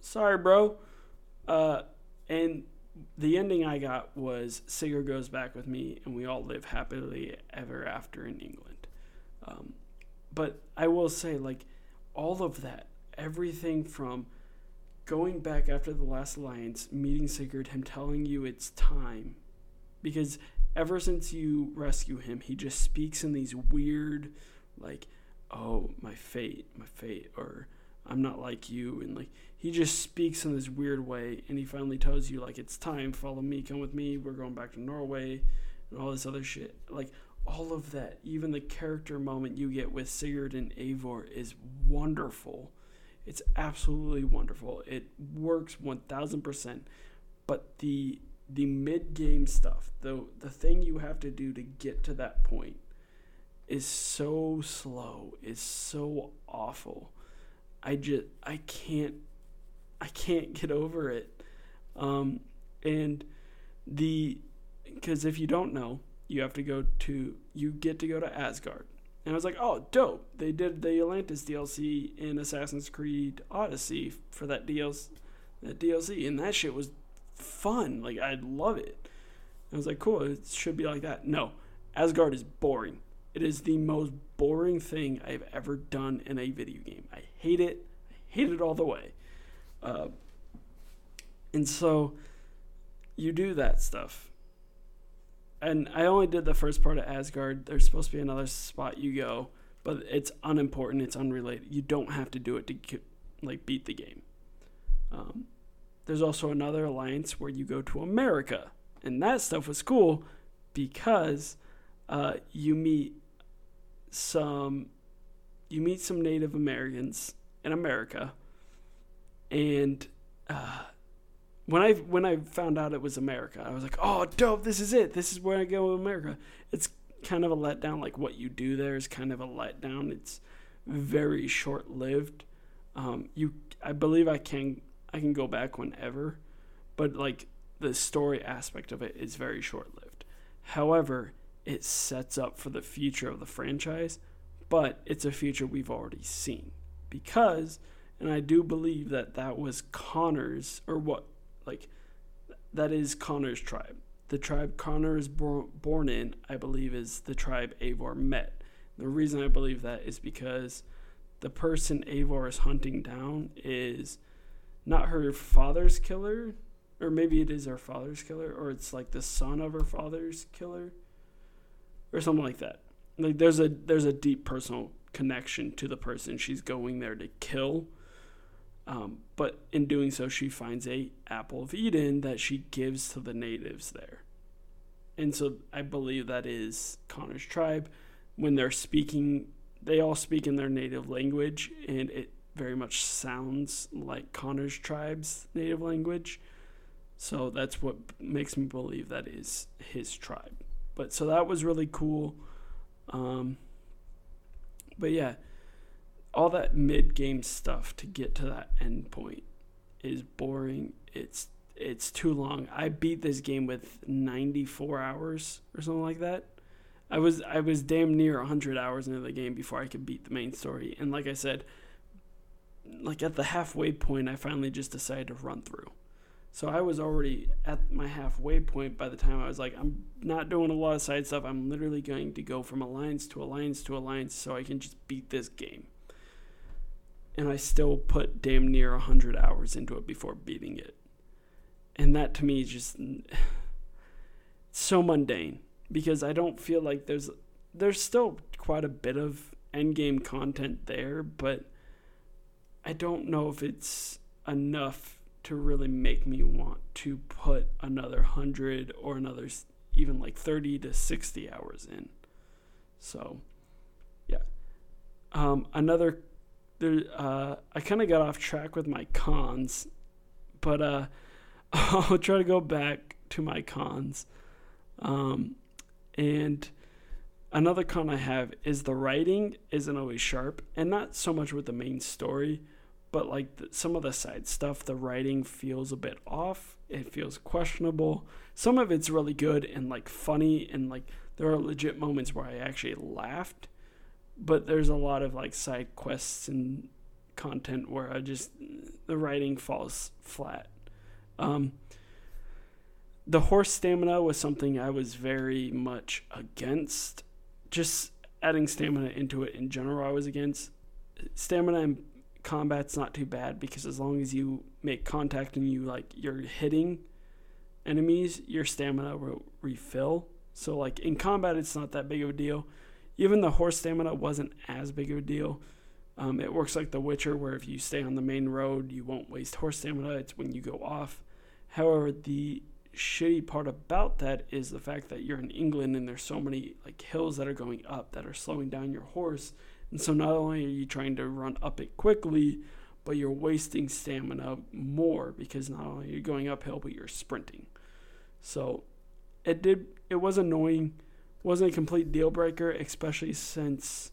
sorry, bro. And the ending I got was Sigurd goes back with me, and we all live happily ever after in England. But I will say, like, all of that, everything from going back after the Last Alliance, meeting Sigurd, him telling you it's time. Because ever since you rescue him, he just speaks in these weird, like, oh, my fate, or I'm not like you. And, like, he just speaks in this weird way, and he finally tells you, like, it's time, follow me, come with me, we're going back to Norway, and all this other shit. Like, all of that, even the character moment you get with Sigurd and Eivor is wonderful. It's absolutely wonderful. It works 1,000%. But the mid-game stuff, the thing you have to do to get to that point is so slow, is so awful. I can't get over it. Because if you don't know, you get to go to Asgard. And I was like, oh, dope. They did the Atlantis DLC in Assassin's Creed Odyssey for that DLC. And that shit was fun. Like, I love it. And I was like, cool, it should be like that. No, Asgard is boring. It is the most boring thing I've ever done in a video game. I hate it. I hate it all the way. And so you do that stuff. And I only did the first part of Asgard. There's supposed to be another spot you go, but it's unimportant. It's unrelated. You don't have to do it to, like, beat the game. There's also another alliance where you go to America, and that stuff was cool because you meet some Native Americans in America, and. When I found out it was America, I was like, oh, dope, this is it. This is where I go to America. It's kind of a letdown. Like, what you do there is kind of a letdown. It's very short-lived. I believe I can go back whenever, but, like, the story aspect of it is very short-lived. However, it sets up for the future of the franchise, but it's a future we've already seen. Because, and I do believe that was Connor's, or what, like, that is Connor's tribe. The tribe Connor is born in, I believe, is the tribe Eivor met. The reason I believe that is because the person Eivor is hunting down is not her father's killer, or maybe it is her father's killer, or it's like the son of her father's killer, or something like that. Like, there's a deep personal connection to the person she's going there to kill. But in doing so, she finds a apple of Eden that she gives to the natives there. And so I believe that is Connor's tribe. When they're speaking, they all speak in their native language, and it very much sounds like Connor's tribe's native language. So that's what makes me believe that is his tribe. But so that was really cool. But yeah, all that mid-game stuff to get to that end point is boring. It's too long. I beat this game with 94 hours or something like that. I was damn near 100 hours into the game before I could beat the main story. And like I said, like at the halfway point, I finally just decided to run through. So I was already at my halfway point by the time I was like, I'm not doing a lot of side stuff. I'm literally going to go from alliance to alliance to alliance so I can just beat this game. And I still put damn near 100 hours into it before beating it. And that to me is just so mundane. Because I don't feel like there's still quite a bit of endgame content there, but I don't know if it's enough to really make me want to put another 100 or another even like 30 to 60 hours in. So, yeah. I kind of got off track with my cons, but I'll try to go back to my cons. And another con I have is the writing isn't always sharp, and not so much with the main story, but like some of the side stuff, the writing feels a bit off. It feels questionable. Some of it's really good and like funny, and like there are legit moments where I actually laughed, but there's a lot of like side quests and content where the writing falls flat. The horse stamina was something I was very much against. Just adding stamina into it in general, I was against. Stamina in combat's not too bad because as long as you make contact and you're hitting enemies, your stamina will refill. So like in combat, it's not that big of a deal. Even the horse stamina wasn't as big of a deal. It works like The Witcher, where if you stay on the main road, you won't waste horse stamina. It's when you go off. However, the shitty part about that is the fact that you're in England and there's so many like hills that are going up that are slowing down your horse, and so not only are you trying to run up it quickly, but you're wasting stamina more because not only you're going uphill, but you're sprinting. So it was annoying. Wasn't a complete deal breaker, especially since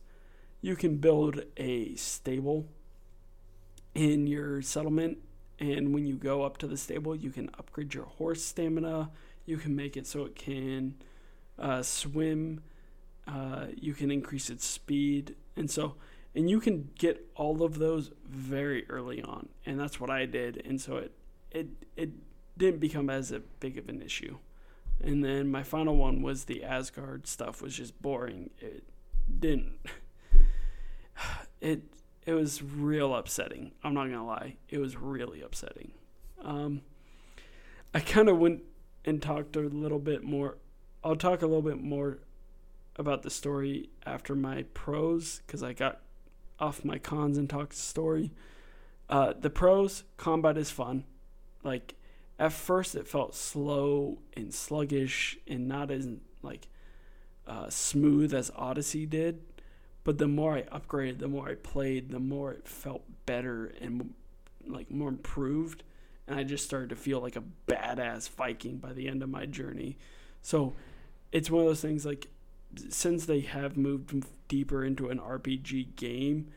you can build a stable in your settlement. And when you go up to the stable, you can upgrade your horse stamina. You can make it so it can swim. You can increase its speed. And you can get all of those very early on. And that's what I did. And so it didn't become as big of an issue. And then my final one was the Asgard stuff was just boring. It didn't. It was real upsetting. I'm not going to lie. It was really upsetting. I kind of went and talked a little bit more. I'll talk a little bit more about the story after my pros, because I got off my cons and talked story. The pros, combat is fun. Like, at first it felt slow and sluggish and not as, like, smooth as Odyssey did. But the more I upgraded, the more I played, the more it felt better and like more improved. And I just started to feel like a badass Viking by the end of my journey. So it's one of those things, like, since they have moved deeper into an RPG game,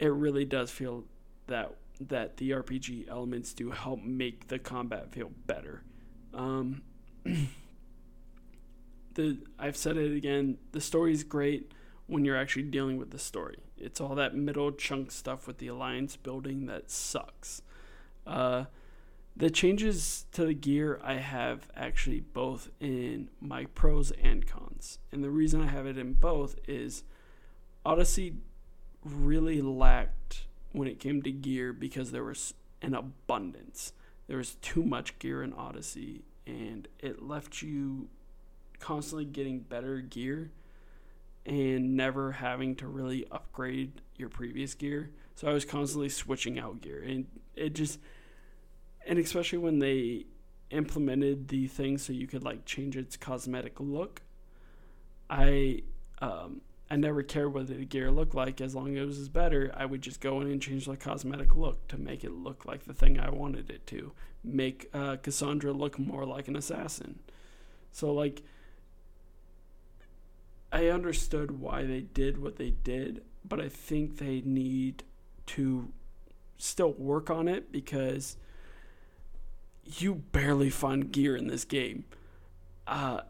it really does feel that the RPG elements do help make the combat feel better. I've said it again, the story's great. When you're actually dealing with the story, it's all that middle chunk stuff with the alliance building that sucks. The changes to the gear I have actually both in my pros and cons, and the reason I have it in both is Odyssey really lacked when it came to gear because there was an abundance. There was too much gear in Odyssey, and it left you constantly getting better gear and never having to really upgrade your previous gear. So I was constantly switching out gear. And especially when they implemented the thing so you could like change its cosmetic look, I never cared what the gear looked like. As long as it was better, I would just go in and change the cosmetic look to make it look like the thing I wanted it to. Make Cassandra look more like an assassin. So like, I understood why they did what they did, but I think they need to still work on it because you barely find gear in this game. I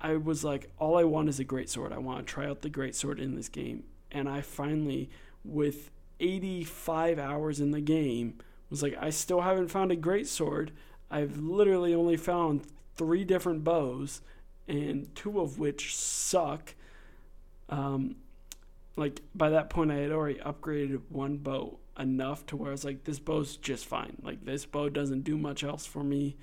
I was like, all I want is a greatsword. I want to try out the greatsword in this game. And I finally, with 85 hours in the game, was like, I still haven't found a greatsword. I've literally only found 3 different bows, and 2 of which suck. Like, by that point, I had already upgraded one bow enough to where I was like, this bow's just fine. Like, this bow doesn't do much else for me.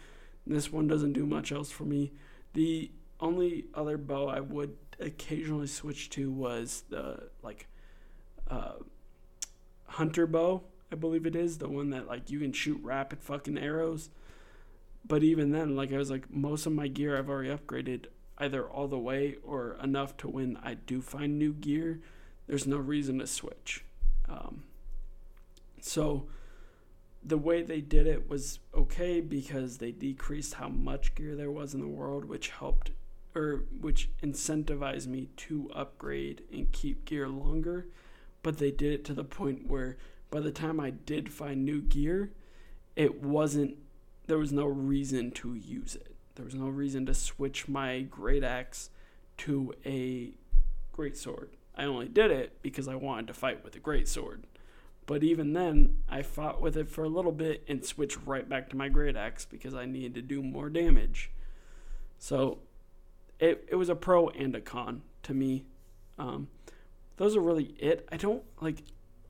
This one doesn't do much else for me. The only other bow I would occasionally switch to was the, like, hunter bow, I believe it is. The one that, like, you can shoot rapid fucking arrows. But even then, like, I was like, most of my gear I've already upgraded either all the way or enough to when I do find new gear, there's no reason to switch. So the way they did it was okay because they decreased how much gear there was in the world, which helped, or which incentivized me to upgrade and keep gear longer. But they did it to the point where by the time I did find new gear, it wasn't, there was no reason to use it. There was no reason to switch my great axe to a great sword. I only did it because I wanted to fight with a great sword. But even then, I fought with it for a little bit and switched right back to my great axe because I needed to do more damage. So it was a pro and a con to me. Those are really it. I don't, like,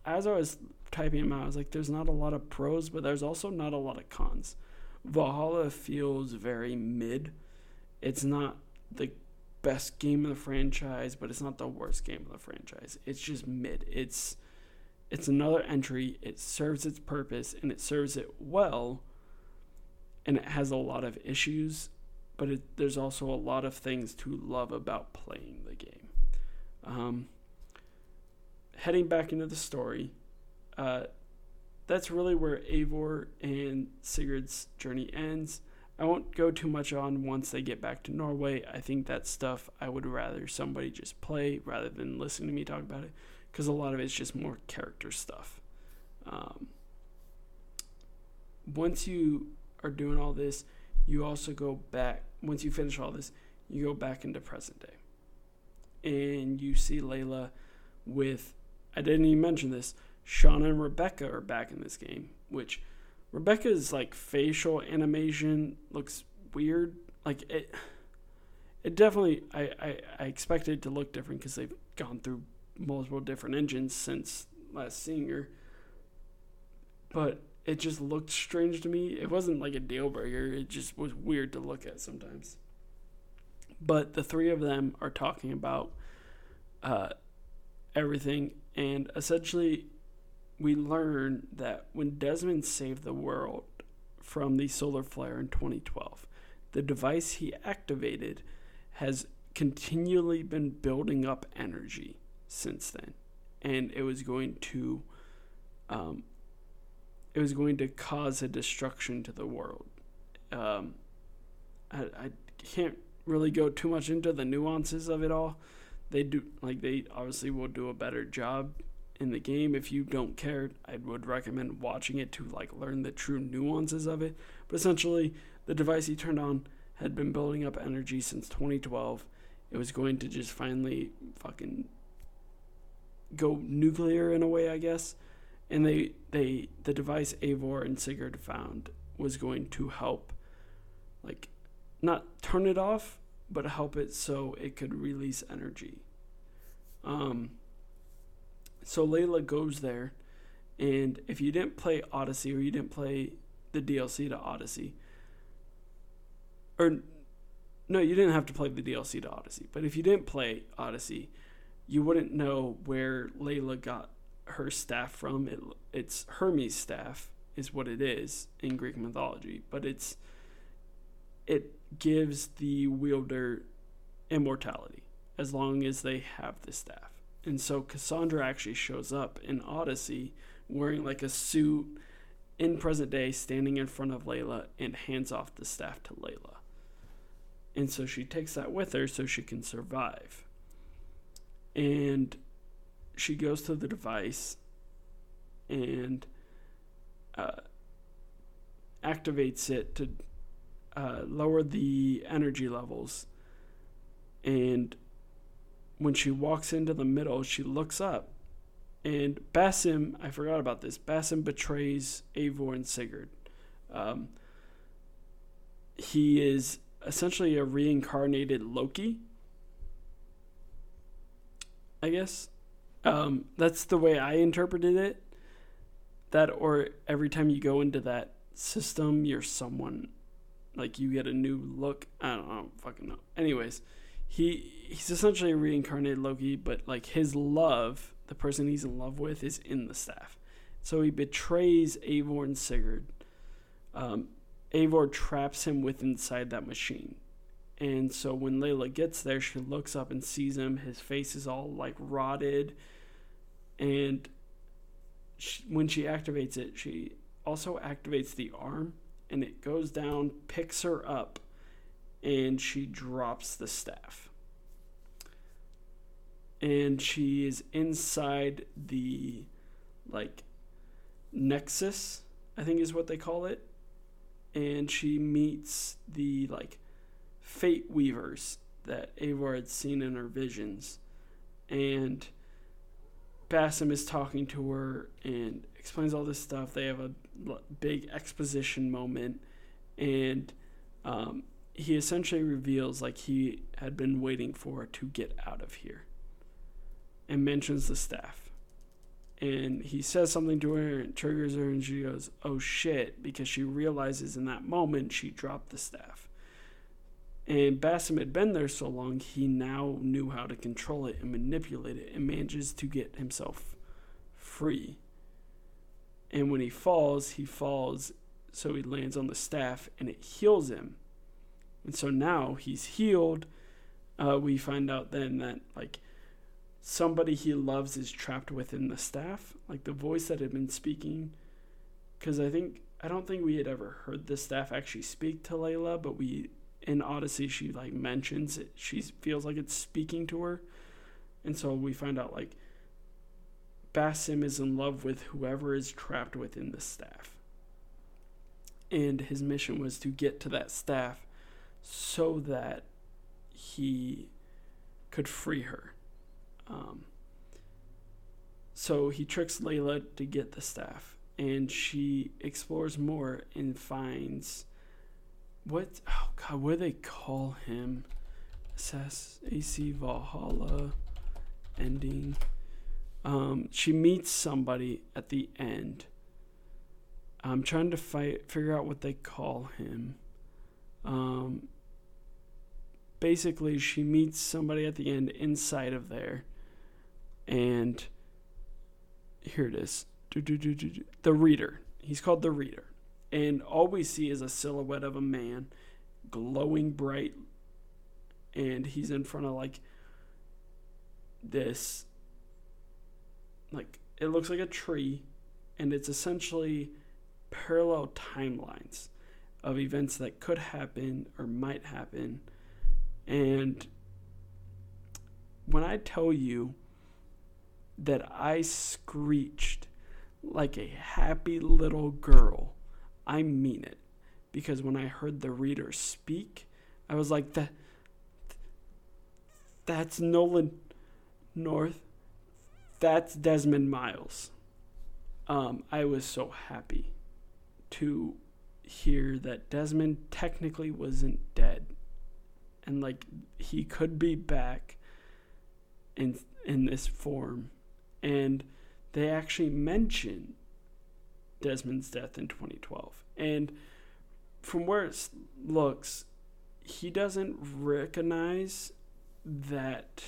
as I was typing them out, I was like, there's not a lot of pros, but there's also not a lot of cons. Valhalla feels very mid. It's not the best game of the franchise, but it's not the worst game of the franchise. It's just mid. It's another entry. It serves its purpose, and it serves it well, and it has a lot of issues, but there's also a lot of things to love about playing the game. Heading back into the story, that's really where Eivor and Sigurd's journey ends. I won't go too much on once they get back to Norway. I think that stuff I would rather somebody just play rather than listen to me talk about it, because a lot of it's just more character stuff. Once you are doing all this, you also go back. Once you finish all this, you go back into present day. And you see Layla with, I didn't even mention this, Shauna and Rebecca are back in this game, which Rebecca's, like, facial animation looks weird. Like, it definitely, I expected it to look different because they've gone through multiple different engines since last seeing her. But it just looked strange to me. It wasn't, like, a deal-breaker. It just was weird to look at sometimes. But the three of them are talking about everything, and essentially we learn that when Desmond saved the world from the solar flare in 2012, the device he activated has continually been building up energy since then, and it was going to cause a destruction to the world. I can't really go too much into the nuances of it all. They obviously will do a better job in the game. If you don't care, I would recommend watching it to, like, learn the true nuances of it. But essentially, the device he turned on had been building up energy since 2012. It was going to just finally fucking go nuclear in a way, I guess. And the device Eivor and Sigurd found was going to help, like, not turn it off, but help it so it could release energy. So Layla goes there, and if you didn't play Odyssey, or you didn't play the DLC to Odyssey, or no, you didn't have to play the DLC to Odyssey, but if you didn't play Odyssey, you wouldn't know where Layla got her staff from. It's Hermes' staff is what it is in Greek mythology, but it gives the wielder immortality as long as they have the staff. And so Cassandra actually shows up in Odyssey wearing, like, a suit in present day, standing in front of Layla, and hands off the staff to Layla. And so she takes that with her so she can survive. And she goes to the device and activates it to lower the energy levels, and when she walks into the middle, she looks up, and Basim, I forgot about this, Basim betrays Eivor and Sigurd. He is essentially a reincarnated Loki, I guess. That's the way I interpreted it. That, or every time you go into that system, you're someone, like you get a new look. I don't fucking know. Anyways, he's essentially a reincarnated Loki, but like his love, the person he's in love with, is in the staff. So he betrays Eivor and Sigurd. Eivor traps him inside that machine. And so when Layla gets there, she looks up and sees him. His face is all like rotted. And when she activates it, she also activates the arm, and it goes down, picks her up, and she drops the staff. And she is inside the, like, Nexus, I think is what they call it. And she meets the, like, Fate Weavers that Eivor had seen in her visions. And Basim is talking to her and explains all this stuff. They have a big exposition moment. And he essentially reveals, like, he had been waiting for her to get out of here. And mentions the staff. And he says something to her and it triggers her, and she goes, oh shit, because she realizes in that moment she dropped the staff. And Basim had been there so long, he now knew how to control it and manipulate it, and manages to get himself free. And when he falls, so he lands on the staff and it heals him. And so now he's healed. We find out then that, like, somebody he loves is trapped within the staff, like the voice that had been speaking, because I don't think we had ever heard the staff actually speak to Layla, but we, in Odyssey, she like mentions it, she feels like it's speaking to her. And so we find out, like, Basim is in love with whoever is trapped within the staff, and his mission was to get to that staff so that he could free her. So he tricks Layla to get the staff, and she explores more and finds what do they call him? AC Valhalla ending. She meets somebody at the end. I'm trying to figure out what they call him. Basically, she meets somebody at the end inside of there. And here it is. The Reader. He's called The Reader. And all we see is a silhouette of a man, glowing bright. And he's in front of, like, this, like, it looks like a tree. And it's essentially parallel timelines of events that could happen or might happen. And when I tell you that I screeched like a happy little girl, I mean it. Because when I heard the Reader speak, I was like, that's Nolan North. That's Desmond Miles. I was so happy to hear that Desmond technically wasn't dead. And, like, he could be back in this form. And they actually mention Desmond's death in 2012. And from where it looks, he doesn't recognize that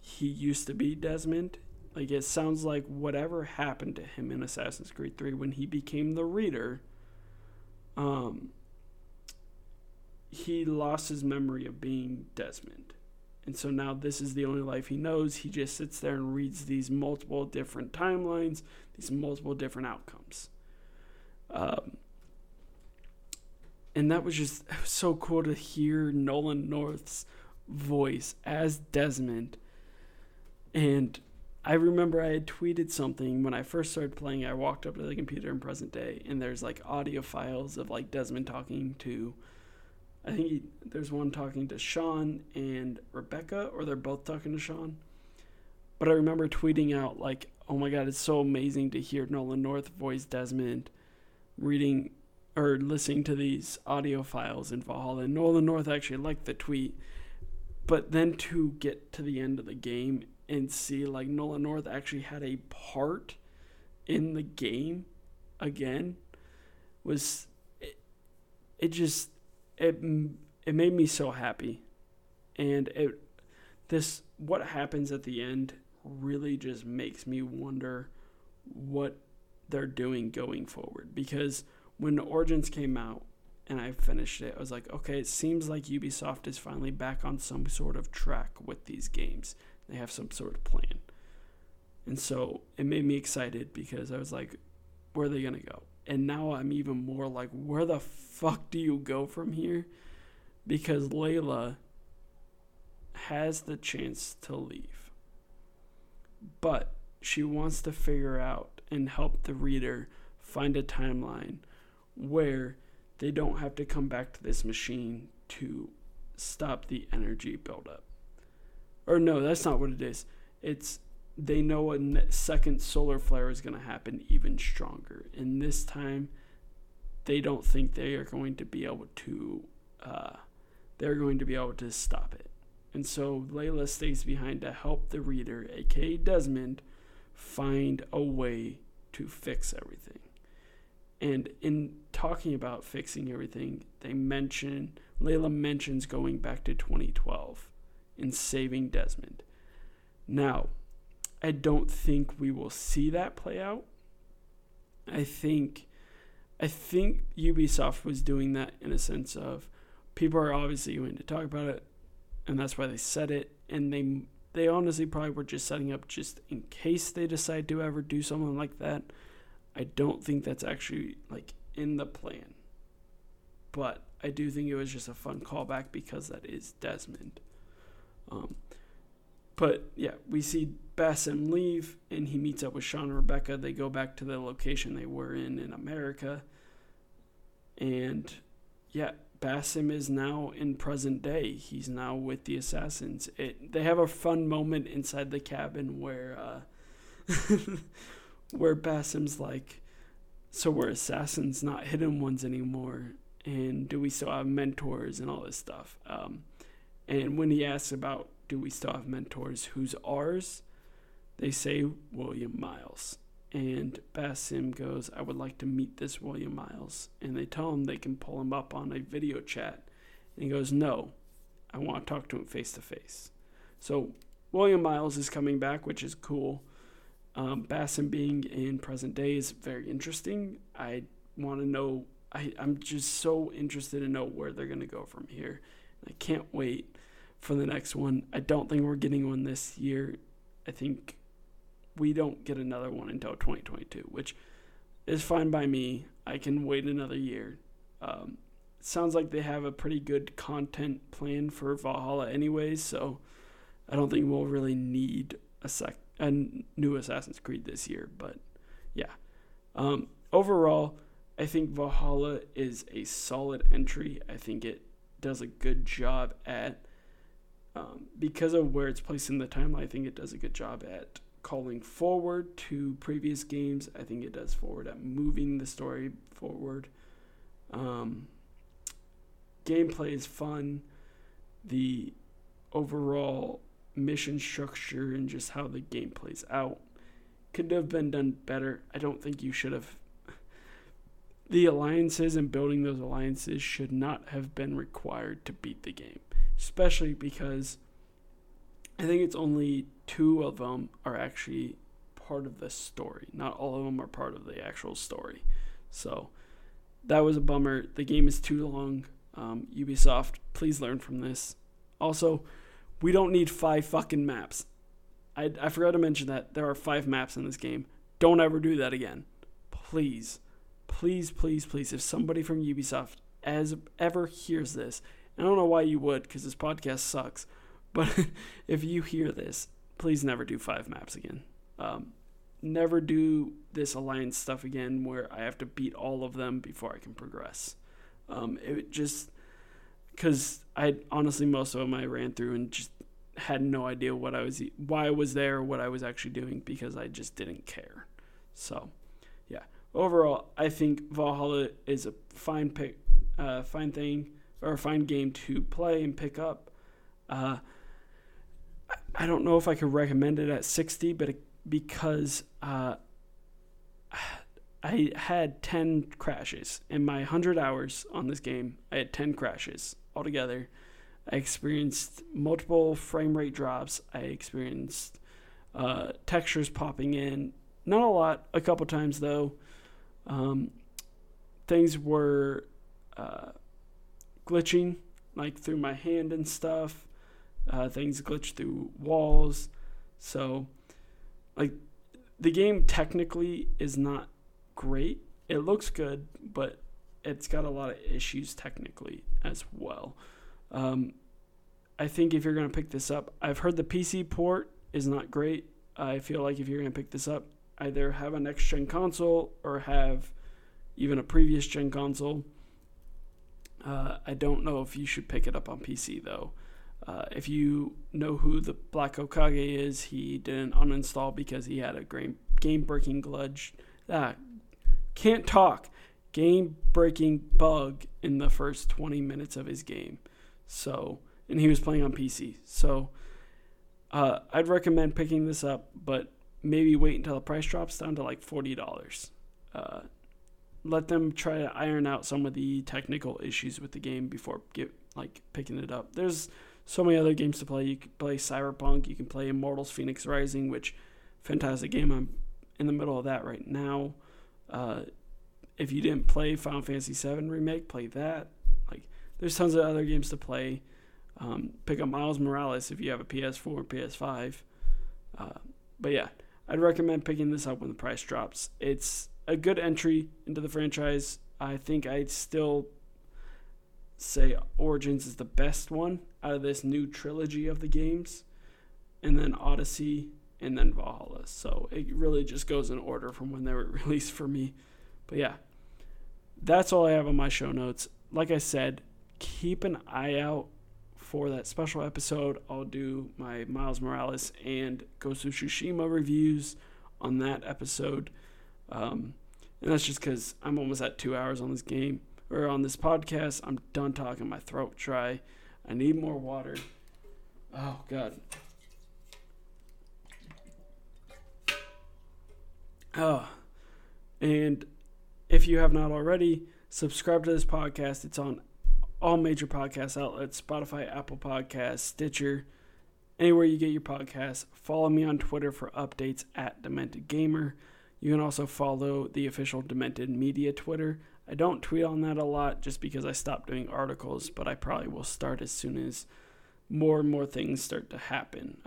he used to be Desmond. Like, it sounds like whatever happened to him in Assassin's Creed 3 when he became the Reader, he lost his memory of being Desmond. And so now this is the only life he knows. He just sits there and reads these multiple different timelines, these multiple different outcomes. And that was just, it was so cool to hear Nolan North's voice as Desmond. And I remember I had tweeted something when I first started playing. I walked up to the computer in present day, and there's, like, audio files of, like, Desmond talking to I think there's one talking to Sean and Rebecca, or they're both talking to Sean. But I remember tweeting out, like, oh my God, it's so amazing to hear Nolan North voice Desmond reading or listening to these audio files in Valhalla. And Nolan North actually liked the tweet. But then to get to the end of the game and see, like, Nolan North actually had a part in the game again was... It made me so happy. And what happens at the end really just makes me wonder what they're doing going forward. Because when Origins came out and I finished it, I was like, okay, it seems like Ubisoft is finally back on some sort of track with these games. They have some sort of plan. And so it made me excited because I was like, where are they going to go? And now I'm even more like, where the fuck do you go from here? Because Layla has the chance to leave. But she wants to figure out and help the reader find a timeline where they don't have to come back to this machine to stop the energy buildup. Or no, that's not what it is. It's... they know a second solar flare is going to happen even stronger. And this time, they don't think they are going to be able to... they're going to be able to stop it. And so Layla stays behind to help the reader, a.k.a. Desmond, find a way to fix everything. And in talking about fixing everything, Layla mentions going back to 2012 and saving Desmond. Now... I don't think we will see that play out. I think Ubisoft was doing that in a sense of people are obviously going to talk about it, and that's why they said it. And they honestly probably were just setting up just in case they decide to ever do something like that. I don't think that's actually like in the plan. But I do think it was just a fun callback because that is Desmond. But yeah, we see Basim leave, and he meets up with Sean and Rebecca. They go back to the location they were in America. And yeah, Basim is now in present day. He's now with the assassins. They have a fun moment inside the cabin where where Basim's like, so we're assassins, not hidden ones anymore. And do we still have mentors and all this stuff? And when he asks about, do we still have mentors, who's ours? They say William Miles. And Basim goes, I would like to meet this William Miles. And they tell him they can pull him up on a video chat. And he goes, no, I want to talk to him face to face. So William Miles is coming back, which is cool. Basim being in present day is very interesting. I want to know, I'm just so interested to know where they're going to go from here. I can't wait for the next one. I don't think we're getting one this year. I think we don't get another one until 2022, which is fine by me. I can wait another year. Sounds like they have a pretty good content plan for Valhalla anyways, so I don't think we'll really need a new Assassin's Creed this year. But yeah, overall, I think Valhalla is a solid entry. I think it does a good job at... because of where it's placed in the timeline, I think it does a good job at calling forward to previous games. I think it does forward at moving the story forward. Gameplay is fun. The overall mission structure and just how the game plays out could have been done better. I don't think you should have... the alliances and building those alliances should not have been required to beat the game. Especially because I think it's only two of them are actually part of the story. Not all of them are part of the actual story. So that was a bummer. The game is too long. Ubisoft, please learn from this. Also, we don't need 5 fucking maps. I forgot to mention that. There are 5 maps in this game. Don't ever do that again. Please. Please, please, please. If somebody from Ubisoft ever hears this... I don't know why you would, because this podcast sucks. But if you hear this, please never do 5 maps again. Never do this alliance stuff again where I have to beat all of them before I can progress. It just because I honestly, most of them I ran through and just had no idea what I was, why I was there, or what I was actually doing, because I just didn't care. So yeah, overall, I think Valhalla is a fine pick, fine thing, or a fine game to play and pick up. I don't know if I could recommend it at 60, but because I had 10 crashes. In my 100 hours on this game, I had 10 crashes altogether. I experienced multiple frame rate drops. I experienced textures popping in. Not a lot, a couple times though. Things were glitching, like through my hand and stuff. Things glitch through walls. So, like, the game technically is not great. It looks good, but it's got a lot of issues technically as well. I think if you're going to pick this up, I've heard the PC port is not great. I feel like if you're going to pick this up, either have a next-gen console or have even a previous-gen console. I don't know if you should pick it up on PC, though. If you know who the Black Hokage is, he didn't uninstall because he had a game-breaking glitch. Game-breaking bug in the first 20 minutes of his game. So, and he was playing on PC. So, I'd recommend picking this up, but maybe wait until the price drops down to like $40. Let them try to iron out some of the technical issues with the game before picking it up. There's so many other games to play. You can play Cyberpunk. You can play Immortals Phoenix Rising, which, fantastic game. I'm in the middle of that right now. If you didn't play Final Fantasy VII Remake, play that. Like, there's tons of other games to play. Pick up Miles Morales if you have a PS4 or PS5. But yeah, I'd recommend picking this up when the price drops. It's a good entry into the franchise. I think I'd still say Origins is the best one out of this new trilogy of the games, and then Odyssey, and then Valhalla. So it really just goes in order from when they were released for me. But yeah, that's all I have on my show notes. Like I said, keep an eye out for that special episode. I'll do my Miles Morales and Ghost of Tsushima reviews on that episode. And that's just because I'm almost at 2 hours on this game, or on this podcast. I'm done talking, my throat dry. I need more water. Oh, God. And if you have not already, subscribe to this podcast. It's on all major podcast outlets: Spotify, Apple Podcasts, Stitcher, anywhere you get your podcasts. Follow me on Twitter for updates at Demented Gamer. You can also follow the official Demented Media Twitter. I don't tweet on that a lot just because I stopped doing articles, but I probably will start as soon as more and more things start to happen,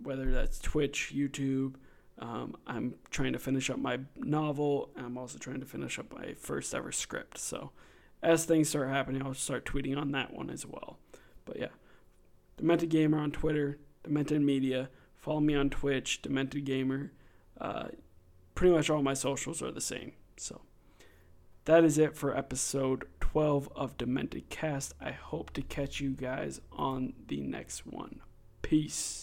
whether that's Twitch, YouTube. I'm trying to finish up my novel, and I'm also trying to finish up my first ever script. So as things start happening, I'll start tweeting on that one as well. But yeah, Demented Gamer on Twitter, Demented Media. Follow me on Twitch, Demented Gamer. Pretty much all my socials are the same. So that is it for episode 12 of Demented Cast. I hope to catch you guys on the next one. Peace.